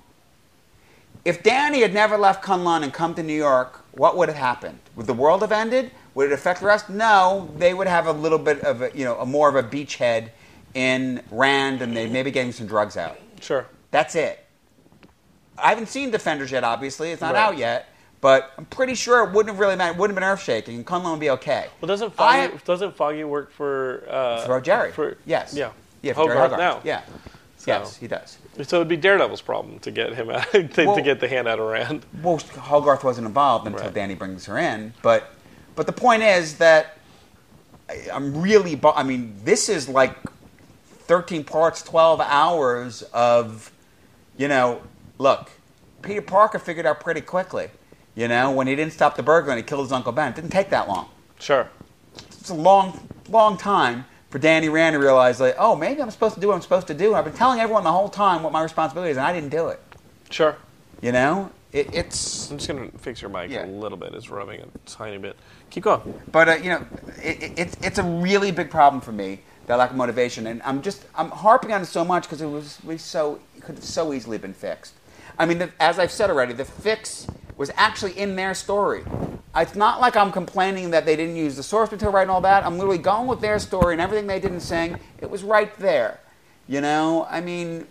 If Danny had never left K'un-Lun and come to New York, what would have happened? Would the world have ended? Would it affect the rest? No, they would have a little bit of a, you know, a more of a beachhead in Rand, and they maybe getting some drugs out. Sure. That's it. I haven't seen Defenders yet, obviously. It's not right. out yet. But I'm pretty sure it wouldn't have really mattered. It wouldn't have been earth-shaking, and K'un-Lun would be okay. Well, doesn't Foggy, I, doesn't Foggy work for... Uh, for Jeri. For, yes. Yeah. Yeah, for Jeri Hogarth now. Yeah. So. Yes, he does. So it'd be Daredevil's problem to get him out, to, well, to get the hand out of Rand. Well, Hogarth wasn't involved until right. Danny brings her in. But, but the point is that I, I'm really. Bo- I mean, this is like thirteen parts, twelve hours of, you know, look, Peter Parker figured out pretty quickly. You know, when he didn't stop the burglar and he killed his Uncle Ben, it didn't take that long. Sure, it's a long, long time. For Danny Rand to realize, like, oh, maybe I'm supposed to do what I'm supposed to do. I've been telling everyone the whole time what my responsibility is, and I didn't do it. Sure. You know? It, it's... I'm just going to fix your mic yeah. a little bit. It's rubbing a tiny bit. Keep going. But, uh, you know, it, it, it's it's a really big problem for me, that lack of motivation. And I'm just... I'm harping on it so much because it was we so... It could have so easily been fixed. I mean, the, as I've said already, the fix was actually in their story. It's not like I'm complaining that they didn't use the source material right and all that. I'm literally going with their story and everything they didn't sing. It was right there. You know, I mean,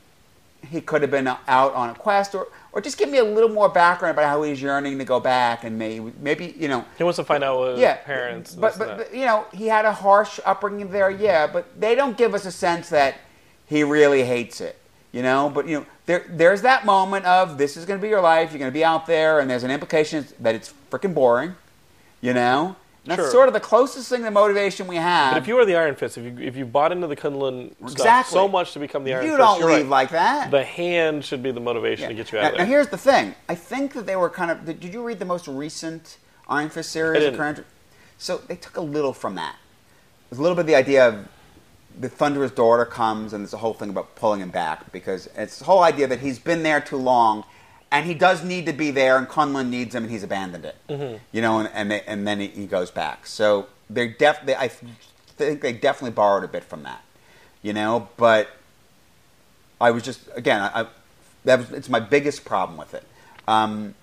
he could have been out on a quest or, or just give me a little more background about how he's yearning to go back and maybe, maybe you know. He wants to find out what his yeah, parents. But, but, but, you know, he had a harsh upbringing there, yeah, but they don't give us a sense that he really hates it. You know, but you know, there, there's that moment of this is going to be your life. You're going to be out there, and there's an implication that it's freaking boring. You know, and that's sure. sort of the closest thing to motivation we have. But if you were the Iron Fist, if you if you bought into the K'un-Lun stuff exactly. so much to become the Iron you Fist, you don't leave right. like that. The hand should be the motivation yeah. to get you out now, of there. Now here's the thing. I think that they were kind of. Did you read the most recent Iron Fist series? I didn't. Current, so they took a little from that. There's a little bit of the idea of. The Thunderer's daughter comes, and there's a whole thing about pulling him back because it's the whole idea that he's been there too long, and he does need to be there, and K'un-Lun needs him, and he's abandoned it. Mm-hmm. You know, and and, they, and then he, he goes back. So they're def- they, I think they definitely borrowed a bit from that. You know, but I was just again, I, I that was, it's my biggest problem with it. Um,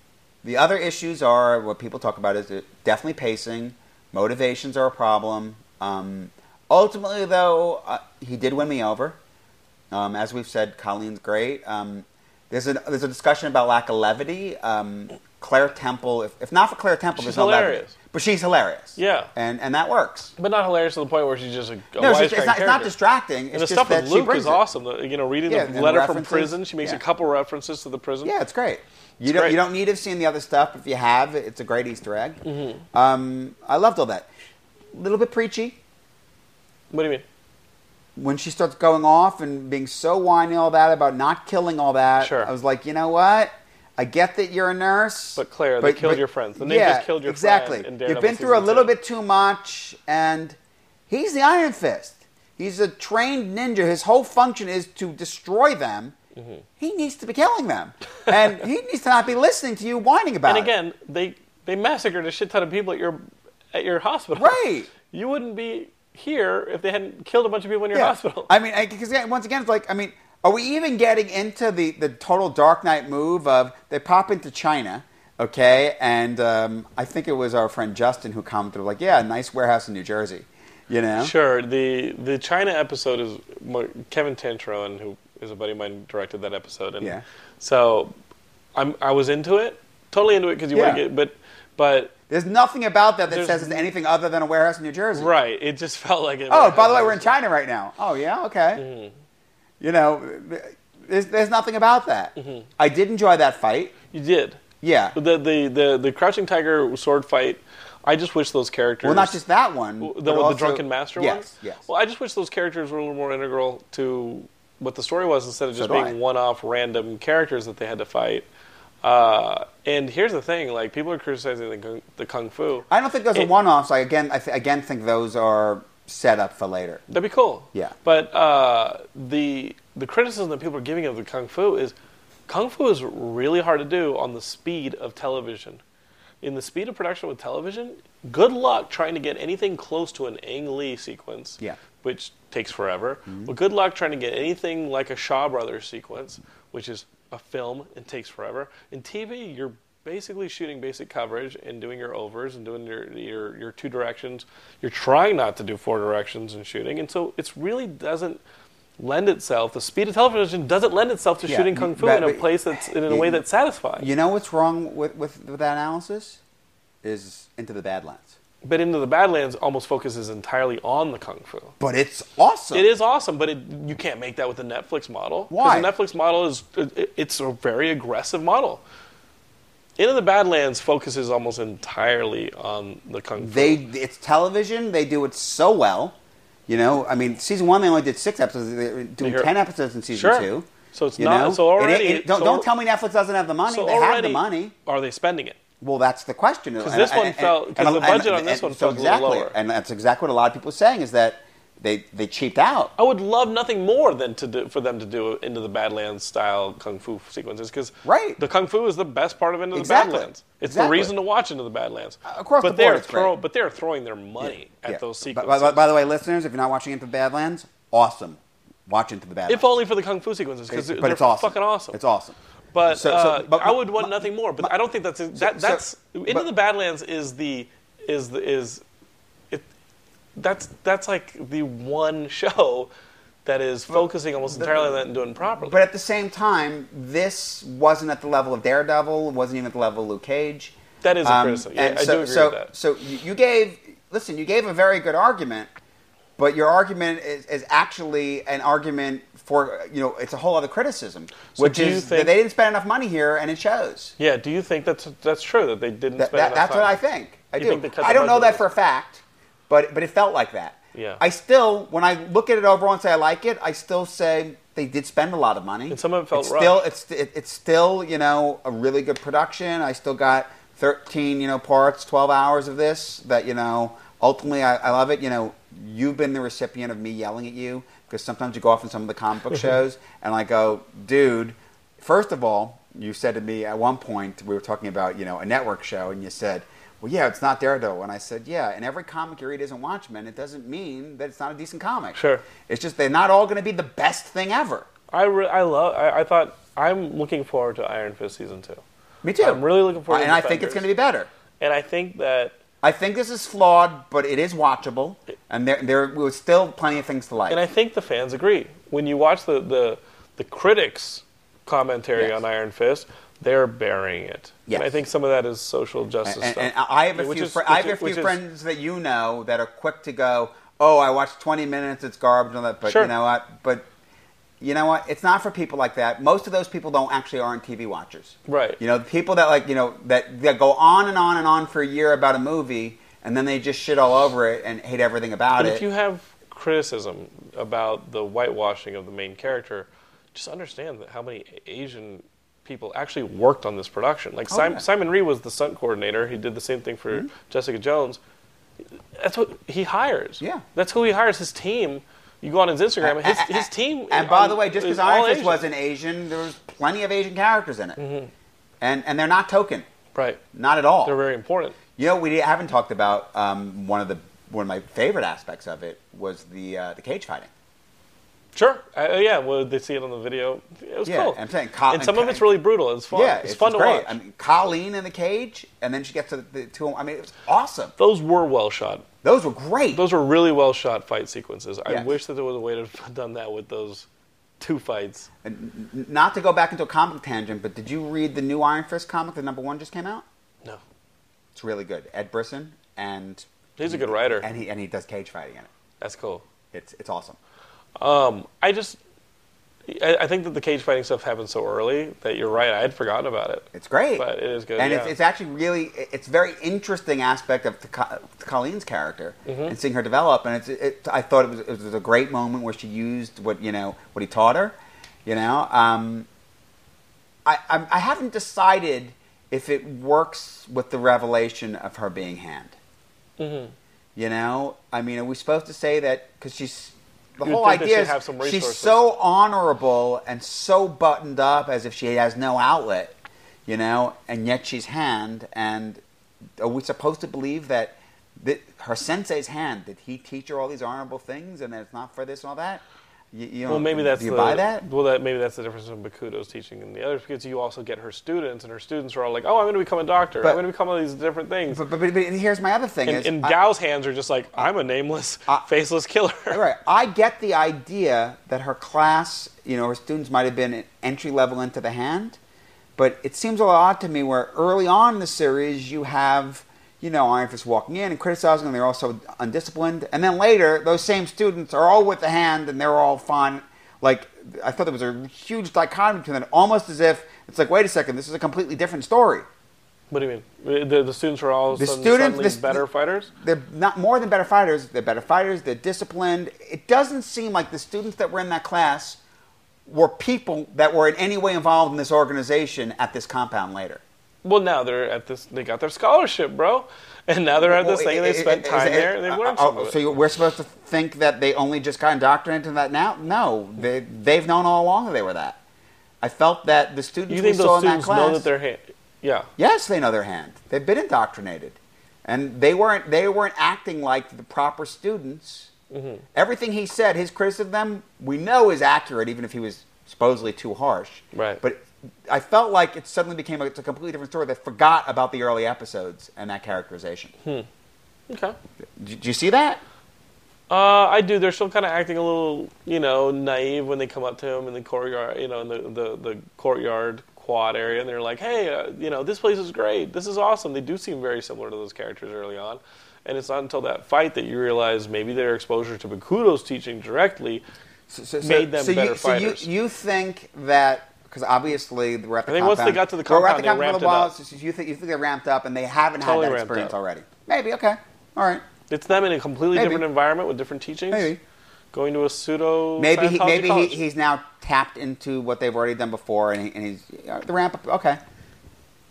the other issues are what people talk about is definitely pacing, motivations are a problem. Um, Ultimately, though, uh, he did win me over. Um, as we've said, Colleen's great. Um, there's, a, there's a discussion about lack of levity. Um, Claire Temple, if, if not for Claire Temple, she's there's hilarious. no levity. But she's hilarious. Yeah. And and that works. But not hilarious to the point where she's just a, a no, it's, it's, not, it's not distracting. It's and the just stuff that with Luke is it. awesome. The, you know, reading yeah, the letter the from prison, she makes yeah. a couple references to the prison. Yeah, it's great. You, it's don't, great. you don't need to have seen the other stuff. If you have, it's a great Easter egg. Mm-hmm. Um, I loved all that. A little bit preachy. What do you mean? When she starts going off and being so whiny, all that about not killing all that, sure. I was like, you know what? I get that you're a nurse, but Claire, but, they killed but, your friends. The yeah, name just killed your exactly. friend. Exactly. You've been through a little two. bit too much, and he's the Iron Fist. He's a trained ninja. His whole function is to destroy them. Mm-hmm. He needs to be killing them, and he needs to not be listening to you whining about. And again, it. they they massacred a shit ton of people at your at your hospital. Right. You wouldn't be. Here if they hadn't killed a bunch of people in your yeah. hospital. I mean, because once again, it's like, I mean, are we even getting into the, the total Dark Knight move of they pop into China, okay, and um, I think it was our friend Justin who commented, like, yeah, nice warehouse in New Jersey, you know? Sure. The the China episode is Kevin Tantron, who is a buddy of mine, directed that episode. And yeah. So I'm, I was into it, totally into it because you yeah. want to get, but but... There's nothing about that that There's, says it's anything other than a warehouse in New Jersey. Right. It just felt like it. Oh, by the way, we're in China right now. Oh, yeah? Okay. Mm-hmm. You know, there's, there's nothing about that. Mm-hmm. I did enjoy that fight. You did. Yeah. The the the, the Crouching Tiger sword fight. I just wish those characters... Well, not just that one. The, the also, Drunken Master yes, one? Yes, yes. Well, I just wish those characters were a little more integral to what the story was instead of just so being I. one-off random characters that they had to fight. Uh, and here's the thing. Like, people are criticizing the kung, the kung fu. I don't think those it, are one-offs. I again I th- again think those are set up for later. That'd be cool. Yeah. But uh, the the criticism that people are giving of the kung fu is kung fu is really hard to do on the speed of television. In the speed of production with television, good luck trying to get anything close to an Ang Lee sequence, yeah. which takes forever. Mm-hmm. Well, good luck trying to get anything like a Shaw Brothers sequence, which is a film and takes forever. In T V, you're basically shooting basic coverage and doing your overs and doing your, your, your two directions. You're trying not to do four directions in shooting, and so it really doesn't lend itself, the speed of television doesn't lend itself to yeah, shooting kung fu but, but, in a place that's in a way that's satisfying. You know what's wrong with, with, with that analysis? Is Into the Badlands. But Into the Badlands almost focuses entirely on the kung fu. But it's awesome. It is awesome, but it, you can't make that with the Netflix model. Why? Because the Netflix model is it, it's a very aggressive model. Into the Badlands focuses almost entirely on the kung fu. They it's television. They do it so well. You know, I mean, season one, they only did six episodes. They're doing ten episodes in season sure. two. So it's not, know? so already... It, it, it, don't, so don't tell me Netflix doesn't have the money. So they already, have the money. Are they spending it? Well, that's the question. Because this one fell... Because the budget and, on this and, one so fell exactly, a little lower. And that's exactly what a lot of people are saying, is that they, they cheaped out. I would love nothing more than to do, for them to do Into the Badlands-style kung fu sequences, because right. the kung fu is the best part of Into exactly. the Badlands. It's exactly. the reason to watch Into the Badlands. Uh, across but the board, it's throw, But they're throwing their money yeah. at yeah. those sequences. By, by, by the way, listeners, if you're not watching Into the Badlands, awesome. Watch Into the Badlands. If only for the kung fu sequences, because they're it's awesome. fucking awesome. It's awesome. But, so, so, uh, but I would want my, nothing more. But my, I don't think that's... That, so, that's so, Into but, the Badlands is the... is the is That's that's like the one show that is focusing almost entirely on that and doing it properly. But at the same time, this wasn't at the level of Daredevil. It wasn't even at the level of Luke Cage. That is a criticism. Um, yeah, I so, do agree so, with that. So you gave... Listen, you gave a very good argument, but your argument is, is actually an argument for... You know, it's a whole other criticism, so which is think, that they didn't spend enough money here, and it shows. Yeah, do you think that's that's true, that they didn't that, spend that, enough that's money? That's what I think. I you do. Think I don't know that for a fact. But but it felt like that. Yeah. I still, when I look at it overall and say I like it, I still say they did spend a lot of money. And some of it felt right. Still, it's it, it's still you know a really good production. I still got thirteen you know parts, twelve hours of this that you know ultimately I, I love it. You know you've been the recipient of me yelling at you because sometimes you go off in some of the comic book shows and I go, dude. First of all, you said to me at one point we were talking about you know a network show and you said. Well, yeah, it's not Daredevil. And I said, yeah, and every comic you read isn't Watchmen. It doesn't mean that it's not a decent comic. Sure. It's just they're not all going to be the best thing ever. I, re- I love, I, I thought, I'm looking forward to Iron Fist Season two. Me too. I'm really looking forward uh, to And Defenders. I think it's going to be better. And I think that... I think this is flawed, but it is watchable. It, and there there was still plenty of things to like. And I think the fans agree. When you watch the, the, the critics' commentary yes. on Iron Fist... They're burying it. Yes. And I think some of that is social justice and, stuff. And I have a which few, is, fr- I have a few friends is, that you know that are quick to go, oh, I watched twenty minutes, it's garbage and all that, but sure. you know what? But you know what? It's not for people like that. Most of those people don't actually aren't T V watchers. Right. You know, the people that like, you know, that, that go on and on and on for a year about a movie and then they just shit all over it and hate everything about and it. If you have criticism about the whitewashing of the main character, just understand that how many Asian people actually worked on this production. Like oh, Simon, yeah. Simon Rhee was the stunt coordinator. He did the same thing for mm-hmm. Jessica Jones. That's what he hires. Yeah, that's who he hires. His team. You go on his Instagram. Uh, his, uh, his uh, team. And by on, the way, just because Iron Fist wasn't Asian, there was plenty of Asian characters in it, mm-hmm. and and they're not token. Right. Not at all. They're very important. You know, we haven't talked about um, one of the one of my favorite aspects of it was the uh, the cage fighting. Sure. Uh, yeah, well, they see it on the video. It was yeah, cool. I'm saying, Col- and some and, of it's really brutal. It's fun. Yeah, it's, it's fun it's to great. watch. I mean, Colleen in the cage, and then she gets to the two. I mean, it was awesome. Those were well shot. Those were great. Those were really well shot fight sequences. Yes. I wish that there was a way to have done that with those two fights. And not to go back into a comic tangent, but did you read the new Iron Fist comic? The number one just came out. No, it's really good. Ed Brisson, and he's a good writer, and he and he does cage fighting in it. That's cool. It's it's awesome. Um, I just, I, I think that the cage fighting stuff happens so early that you're right. I had forgotten about it. It's great, but it is good, and yeah. it's, it's actually really it's very interesting aspect of the, the Colleen's character mm-hmm. and seeing her develop. And it's it, I thought it was, it was a great moment where she used what you know what he taught her. You know, um, I, I I haven't decided if it works with the revelation of her being hand. Mm-hmm. You know, I mean, are we supposed to say that because she's the You'd whole idea is have some she's so honorable and so buttoned up as if she has no outlet, you know, and yet she's hand. And are we supposed to believe that th- her sensei's hand? Did he teach her all these honorable things, and that it's not for this and all that? You, you know, well, maybe that's do you the, buy that? Well, that maybe that's the difference between Bakuto's teaching and the others, because you also get her students, and her students are all like, "Oh, I'm going to become a doctor. But, I'm going to become all these different things." But, but, but, but here's my other thing: and, is, and I, Gao's hands are just like, "I'm a nameless, I, faceless killer." Right. I get the idea that her class, you know, her students might have been entry level into the hand, but it seems a little odd to me where early on in the series you have, you know, Iron Fist walking in and criticizing them. They're all so undisciplined. And then later, those same students are all with the hand and they're all fine. Like, I thought there was a huge dichotomy between them, almost as if it's like, wait a second, this is a completely different story. What do you mean? The, the students are all the sudden, students, suddenly the, better fighters? They're not more than better fighters. They're better fighters. They're disciplined. It doesn't seem like the students that were in that class were people that were in any way involved in this organization at this compound later. Well, now they're at this. They got their scholarship, bro, and now they're at this well, thing. It, and they spent it, time it, there, and they learned uh, some of it. So we're supposed to think that they only just got indoctrinated into that now? No, they they've known all along that they were that. I felt that the students you think we saw those in that class know that their hand. Yeah. Yes, they know their hand. They've been indoctrinated, and they weren't. They weren't acting like the proper students. Mm-hmm. Everything he said, his criticism of them, we know is accurate, even if he was supposedly too harsh. Right, but I felt like it suddenly became a, it's a completely different story that forgot about the early episodes and that characterization. Hmm. Okay. Do, do you see that? Uh, I do. They're still kind of acting a little, you know, naive when they come up to him in the courtyard, you know, in the, the, the courtyard quad area, and they're like, "Hey, uh, you know, this place is great. This is awesome." They do seem very similar to those characters early on. And it's not until that fight that you realize maybe their exposure to Bakuto's teaching directly so, so, so, made them so better you, fighters. So you, you think that... Because obviously we're at the I think compound. Once they got to the compound, we're at the they compound ramped the walls, it up. So you, think, you think they ramped up and they haven't totally had that experience up. Already. Maybe, okay. All right. It's them in a completely maybe. different environment with different teachings. Maybe. Going to a pseudo Maybe he, Maybe he, he's now tapped into what they've already done before and, he, and he's... Uh, the ramp up, okay.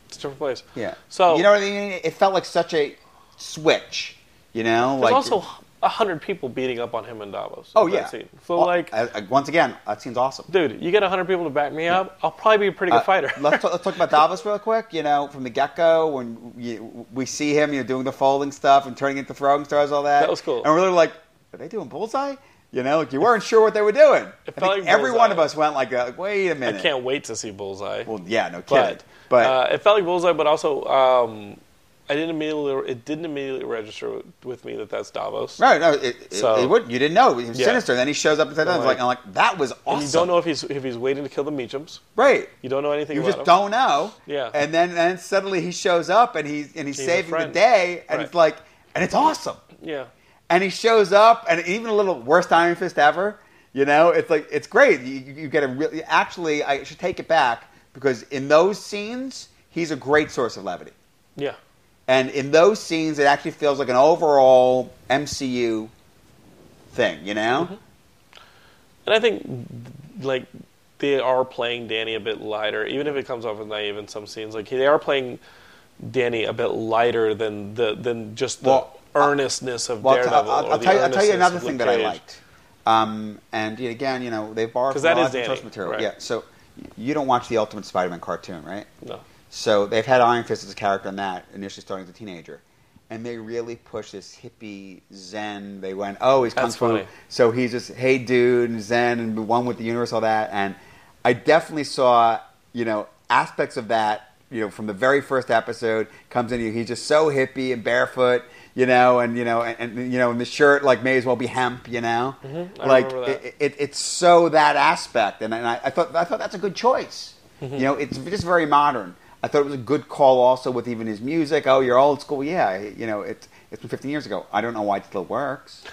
It's a different place. Yeah. So, you know what I mean? It felt like such a switch, you know? There's like, also a hundred people beating up on him in Davos. Oh, yeah. Scene. So, well, like... I, I, once again, that seems awesome. Dude, you get a hundred people to back me up, I'll probably be a pretty good uh, fighter. let's, talk, let's talk about Davos real quick. You know, from the get-go, when you, we see him, you're doing the folding stuff and turning into throwing stars, all that. That was cool. And we're literally like, are they doing Bullseye? You know, like you weren't sure what they were doing. It felt I think like every Bullseye. One of us went like that. Like, wait a minute. I can't wait to see Bullseye. Well, yeah, no kidding. But, but uh, it felt like Bullseye, but also... Um, I didn't immediately. It didn't immediately register with me that that's Davos. Right? No, it, so, it, it would. You didn't know he was yeah. sinister. And then he shows up and says, "I'm like, I'm like, that was awesome." And you don't know if he's if he's waiting to kill the Meachums. Right. You don't know anything. You about just him. Don't know. Yeah. And then and suddenly he shows up and he's and he's, he's saving the day and right. it's like and it's awesome. Yeah. And he shows up and even a little worst Iron Fist ever. You know, it's like it's great. You, you get a really actually. I should take it back because in those scenes he's a great source of levity. Yeah. And in those scenes, it actually feels like an overall M C U thing, you know? Mm-hmm. And I think, like, they are playing Danny a bit lighter, even if it comes off as naive in some scenes. Like, they are playing Danny a bit lighter than the than just the well, earnestness of well, Daredevil. I'll, I'll, I'll, tell you, I'll tell you another thing that I liked. Um, and, again, you know, they borrowed from a lot of source material. Right. Yeah, so you don't watch the Ultimate Spider-Man cartoon, right? No. So they've had Iron Fist as a character in that, initially starting as a teenager. And they really pushed this hippie zen. They went, oh, he's Kung Fu. So he's just, hey, dude, and zen, and one with the universe, all that. And I definitely saw, you know, aspects of that, you know, from the very first episode, comes in, he's just so hippie and barefoot, you know, and, you know, and, and you know, and the shirt, like, may as well be hemp, you know? Mm-hmm. I like, remember that. It, it, it's so that aspect. And, and I, I thought I thought that's a good choice. Mm-hmm. You know, it's just very modern. I thought it was a good call also with even his music. Oh, you're old school. Yeah, you know, it's, it's been fifteen years ago. I don't know why it still works.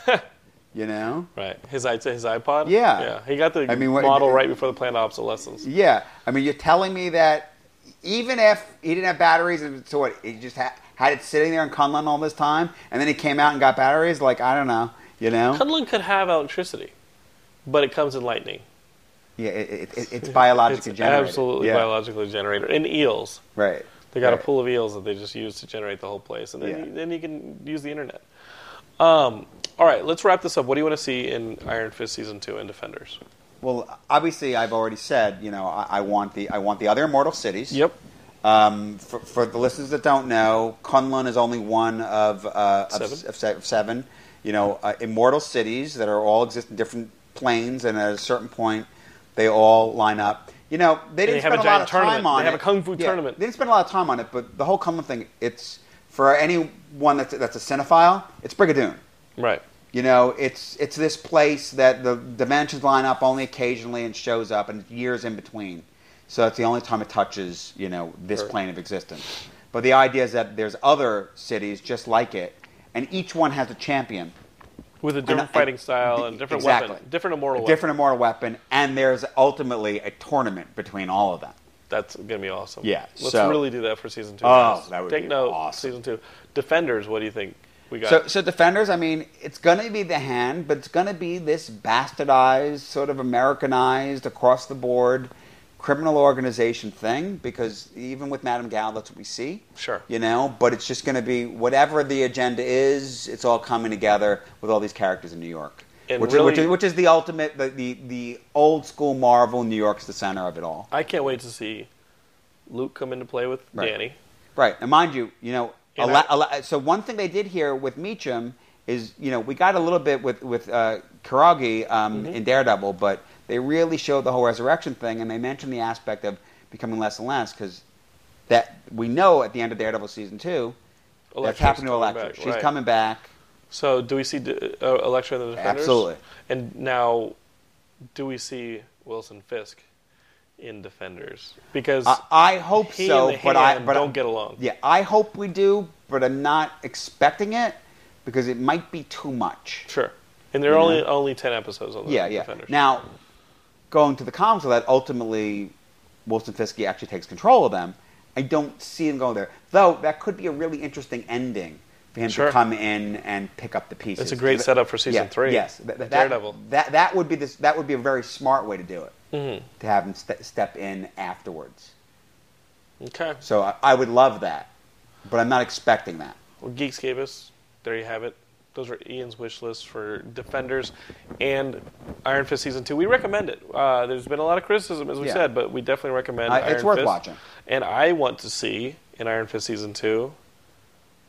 You know? Right. His his iPod? Yeah. Yeah. He got the I mean, what, model right before the planned obsolescence. Yeah. I mean, you're telling me that even if he didn't have batteries, so what, he just ha- had it sitting there in K'un-Lun all this time, and then he came out and got batteries? Like, I don't know. You know? K'un-Lun could have electricity, but it comes in lightning. Yeah, it, it, it, it's biologically it's generated. Absolutely yeah. biologically generated. And eels. Right. They got right. a pool of eels that they just use to generate the whole place. And then, yeah. you, then you can use the internet. Um, all right, let's wrap this up. What do you want to see in Iron Fist Season two and Defenders? Well, obviously, I've already said, you know, I, I want the I want the other Immortal Cities. Yep. Um, for, for the listeners that don't know, K'un-Lun is only one of, uh, seven. Of, of, of seven, you know, uh, Immortal Cities that are all exist in different planes, and at a certain point, they all line up. You know, they didn't they spend a, a lot of tournament. time on it. They have it. a kung fu yeah, tournament. They didn't spend a lot of time on it, but the whole K'un-Lun thing, it's... For anyone that's, that's a cinephile, it's Brigadoon. Right. You know, it's it's this place that the dimensions line up only occasionally and shows up, and years in between. So that's the only time it touches, you know, this Earth. plane of existence. But the idea is that there's other cities just like it, and each one has a champion. With a different and, fighting and, style and different exactly. weapon. Different immortal a weapon. Different immortal weapon, and there's ultimately a tournament between all of them. That's going to be awesome. Yeah. Let's so, really do that for season two. Oh, that would Take be note, awesome. Season two. Defenders, what do you think we got? So, so Defenders, I mean, it's going to be the Hand, but it's going to be this bastardized, sort of Americanized, across-the-board criminal organization thing, because even with Madame Gao, that's what we see. Sure. You know, but it's just going to be whatever the agenda is, it's all coming together with all these characters in New York. Which, really, which, is, which is the ultimate, the, the, the old school Marvel, New York's the center of it all. I can't wait to see Luke come into play with right. Danny. Right. And mind you, you know, a la, I, a la, so one thing they did here with Meachum is, you know, we got a little bit with, with uh, Kuragi um, mm-hmm. in Daredevil, but they really showed the whole resurrection thing, and they mentioned the aspect of becoming less and less, because that we know at the end of Daredevil Season two, Electra's that's happened to Elektra. Back, She's right. coming back. So do we see uh, Elektra and the Defenders? Absolutely. And now, do we see Wilson Fisk in Defenders? Because I, I hope he so, and the but I but don't I'm, get along. Yeah, I hope we do, but I'm not expecting it because it might be too much. Sure. And there are mm-hmm. only only ten episodes on the yeah, yeah. Defenders. Now, going to the comms with that, ultimately, Wilson Fisk actually takes control of them. I don't see him going there, though. That could be a really interesting ending. For him sure. to come in and pick up the pieces. It's a great so, setup for season yeah, three. Yes, th- th- Daredevil. That, that that would be this. That would be a very smart way to do it. Mm-hmm. To have him st- step in afterwards. Okay. So I, I would love that, but I'm not expecting that. Well, Geekscape us. There you have it. Those are Ian's wish lists for Defenders and Iron Fist season two. We recommend it. Uh, there's been a lot of criticism, as we yeah. said, but we definitely recommend. Uh, Iron it's worth Fist. watching. And I want to see in Iron Fist season two.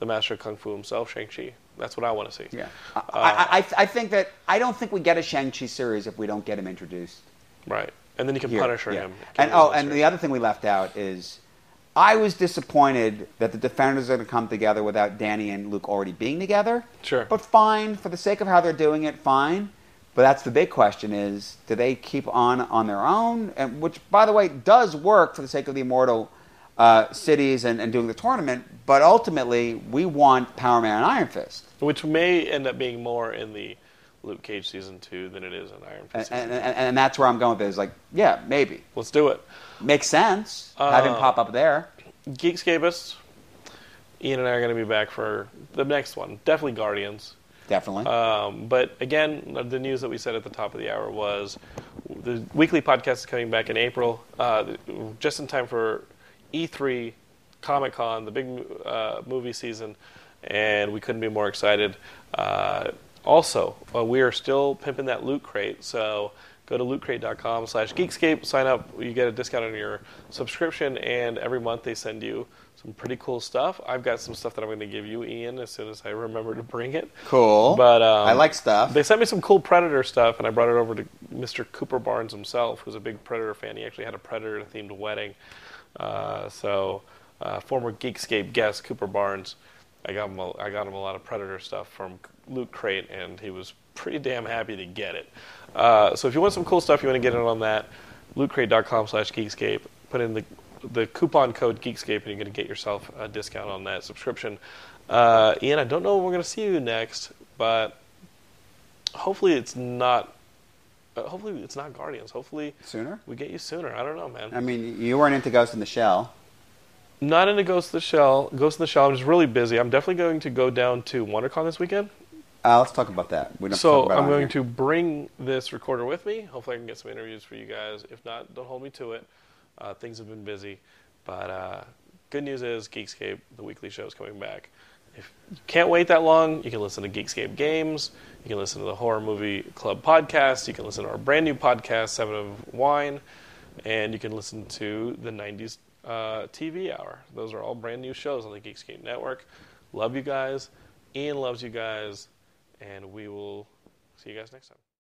The master of kung fu himself, Shang-Chi. That's what I want to see. Yeah, uh, I, I I think that I don't think we get a Shang-Chi series if we don't get him introduced. Right, and then you can Here. punish yeah. him. And oh, and series. the other thing we left out is, I was disappointed that the Defenders are going to come together without Danny and Luke already being together. Sure, but fine for the sake of how they're doing it, fine. But that's the big question: is do they keep on on their own? And which, by the way, does work for the sake of the immortal. Uh, cities and, and doing the tournament, but ultimately we want Power Man and Iron Fist, which may end up being more in the Luke Cage season two than it is in Iron Fist. And, and, and, and that's where I'm going with it. Is like, yeah, maybe let's do it. Makes sense. Uh, Have him pop up there. Geekscape us. Ian and I are going to be back for the next one. Definitely Guardians. Definitely. Um, but again, the news that we said at the top of the hour was the weekly podcast is coming back in April, uh, just in time for. E three, Comic-Con, the big uh, movie season, and we couldn't be more excited. Uh, also, uh, we are still pimping that Loot Crate, so go to loot crate dot com slash Geekscape, sign up, you get a discount on your subscription, and every month they send you some pretty cool stuff. I've got some stuff that I'm going to give you, Ian, as soon as I remember to bring it. Cool. But um, I like stuff. They sent me some cool Predator stuff, and I brought it over to Mister Cooper Barnes himself, who's a big Predator fan. He actually had a Predator-themed wedding. Uh, so, uh, former Geekscape guest Cooper Barnes, I got him. A, I got him a lot of Predator stuff from Loot Crate, and he was pretty damn happy to get it. Uh, so, if you want some cool stuff, you want to get in on that. loot crate dot com slash Geekscape. Put in the the coupon code Geekscape, and you're going to get yourself a discount on that subscription. Uh, Ian, I don't know when we're going to see you next, but hopefully it's not. Uh, hopefully it's not Guardians. Hopefully sooner. We get you sooner. I don't know, man. I mean, you weren't into Ghost in the Shell. Not into Ghost in the Shell. Ghost in the Shell. I'm just really busy. I'm definitely going to go down to WonderCon this weekend. Uh, let's talk about that. We don't so talk about I'm going here. to bring this recorder with me. Hopefully I can get some interviews for you guys. If not, don't hold me to it. Uh, things have been busy. But uh, good news is Geekscape, the weekly show, is coming back. If you can't wait that long, you can listen to Geekscape Games. You can listen to the Horror Movie Club podcast. You can listen to our brand new podcast, Seven of Wine. And you can listen to the nineties uh, T V Hour. Those are all brand new shows on the Geekscape Network. Love you guys. Ian loves you guys. And we will see you guys next time.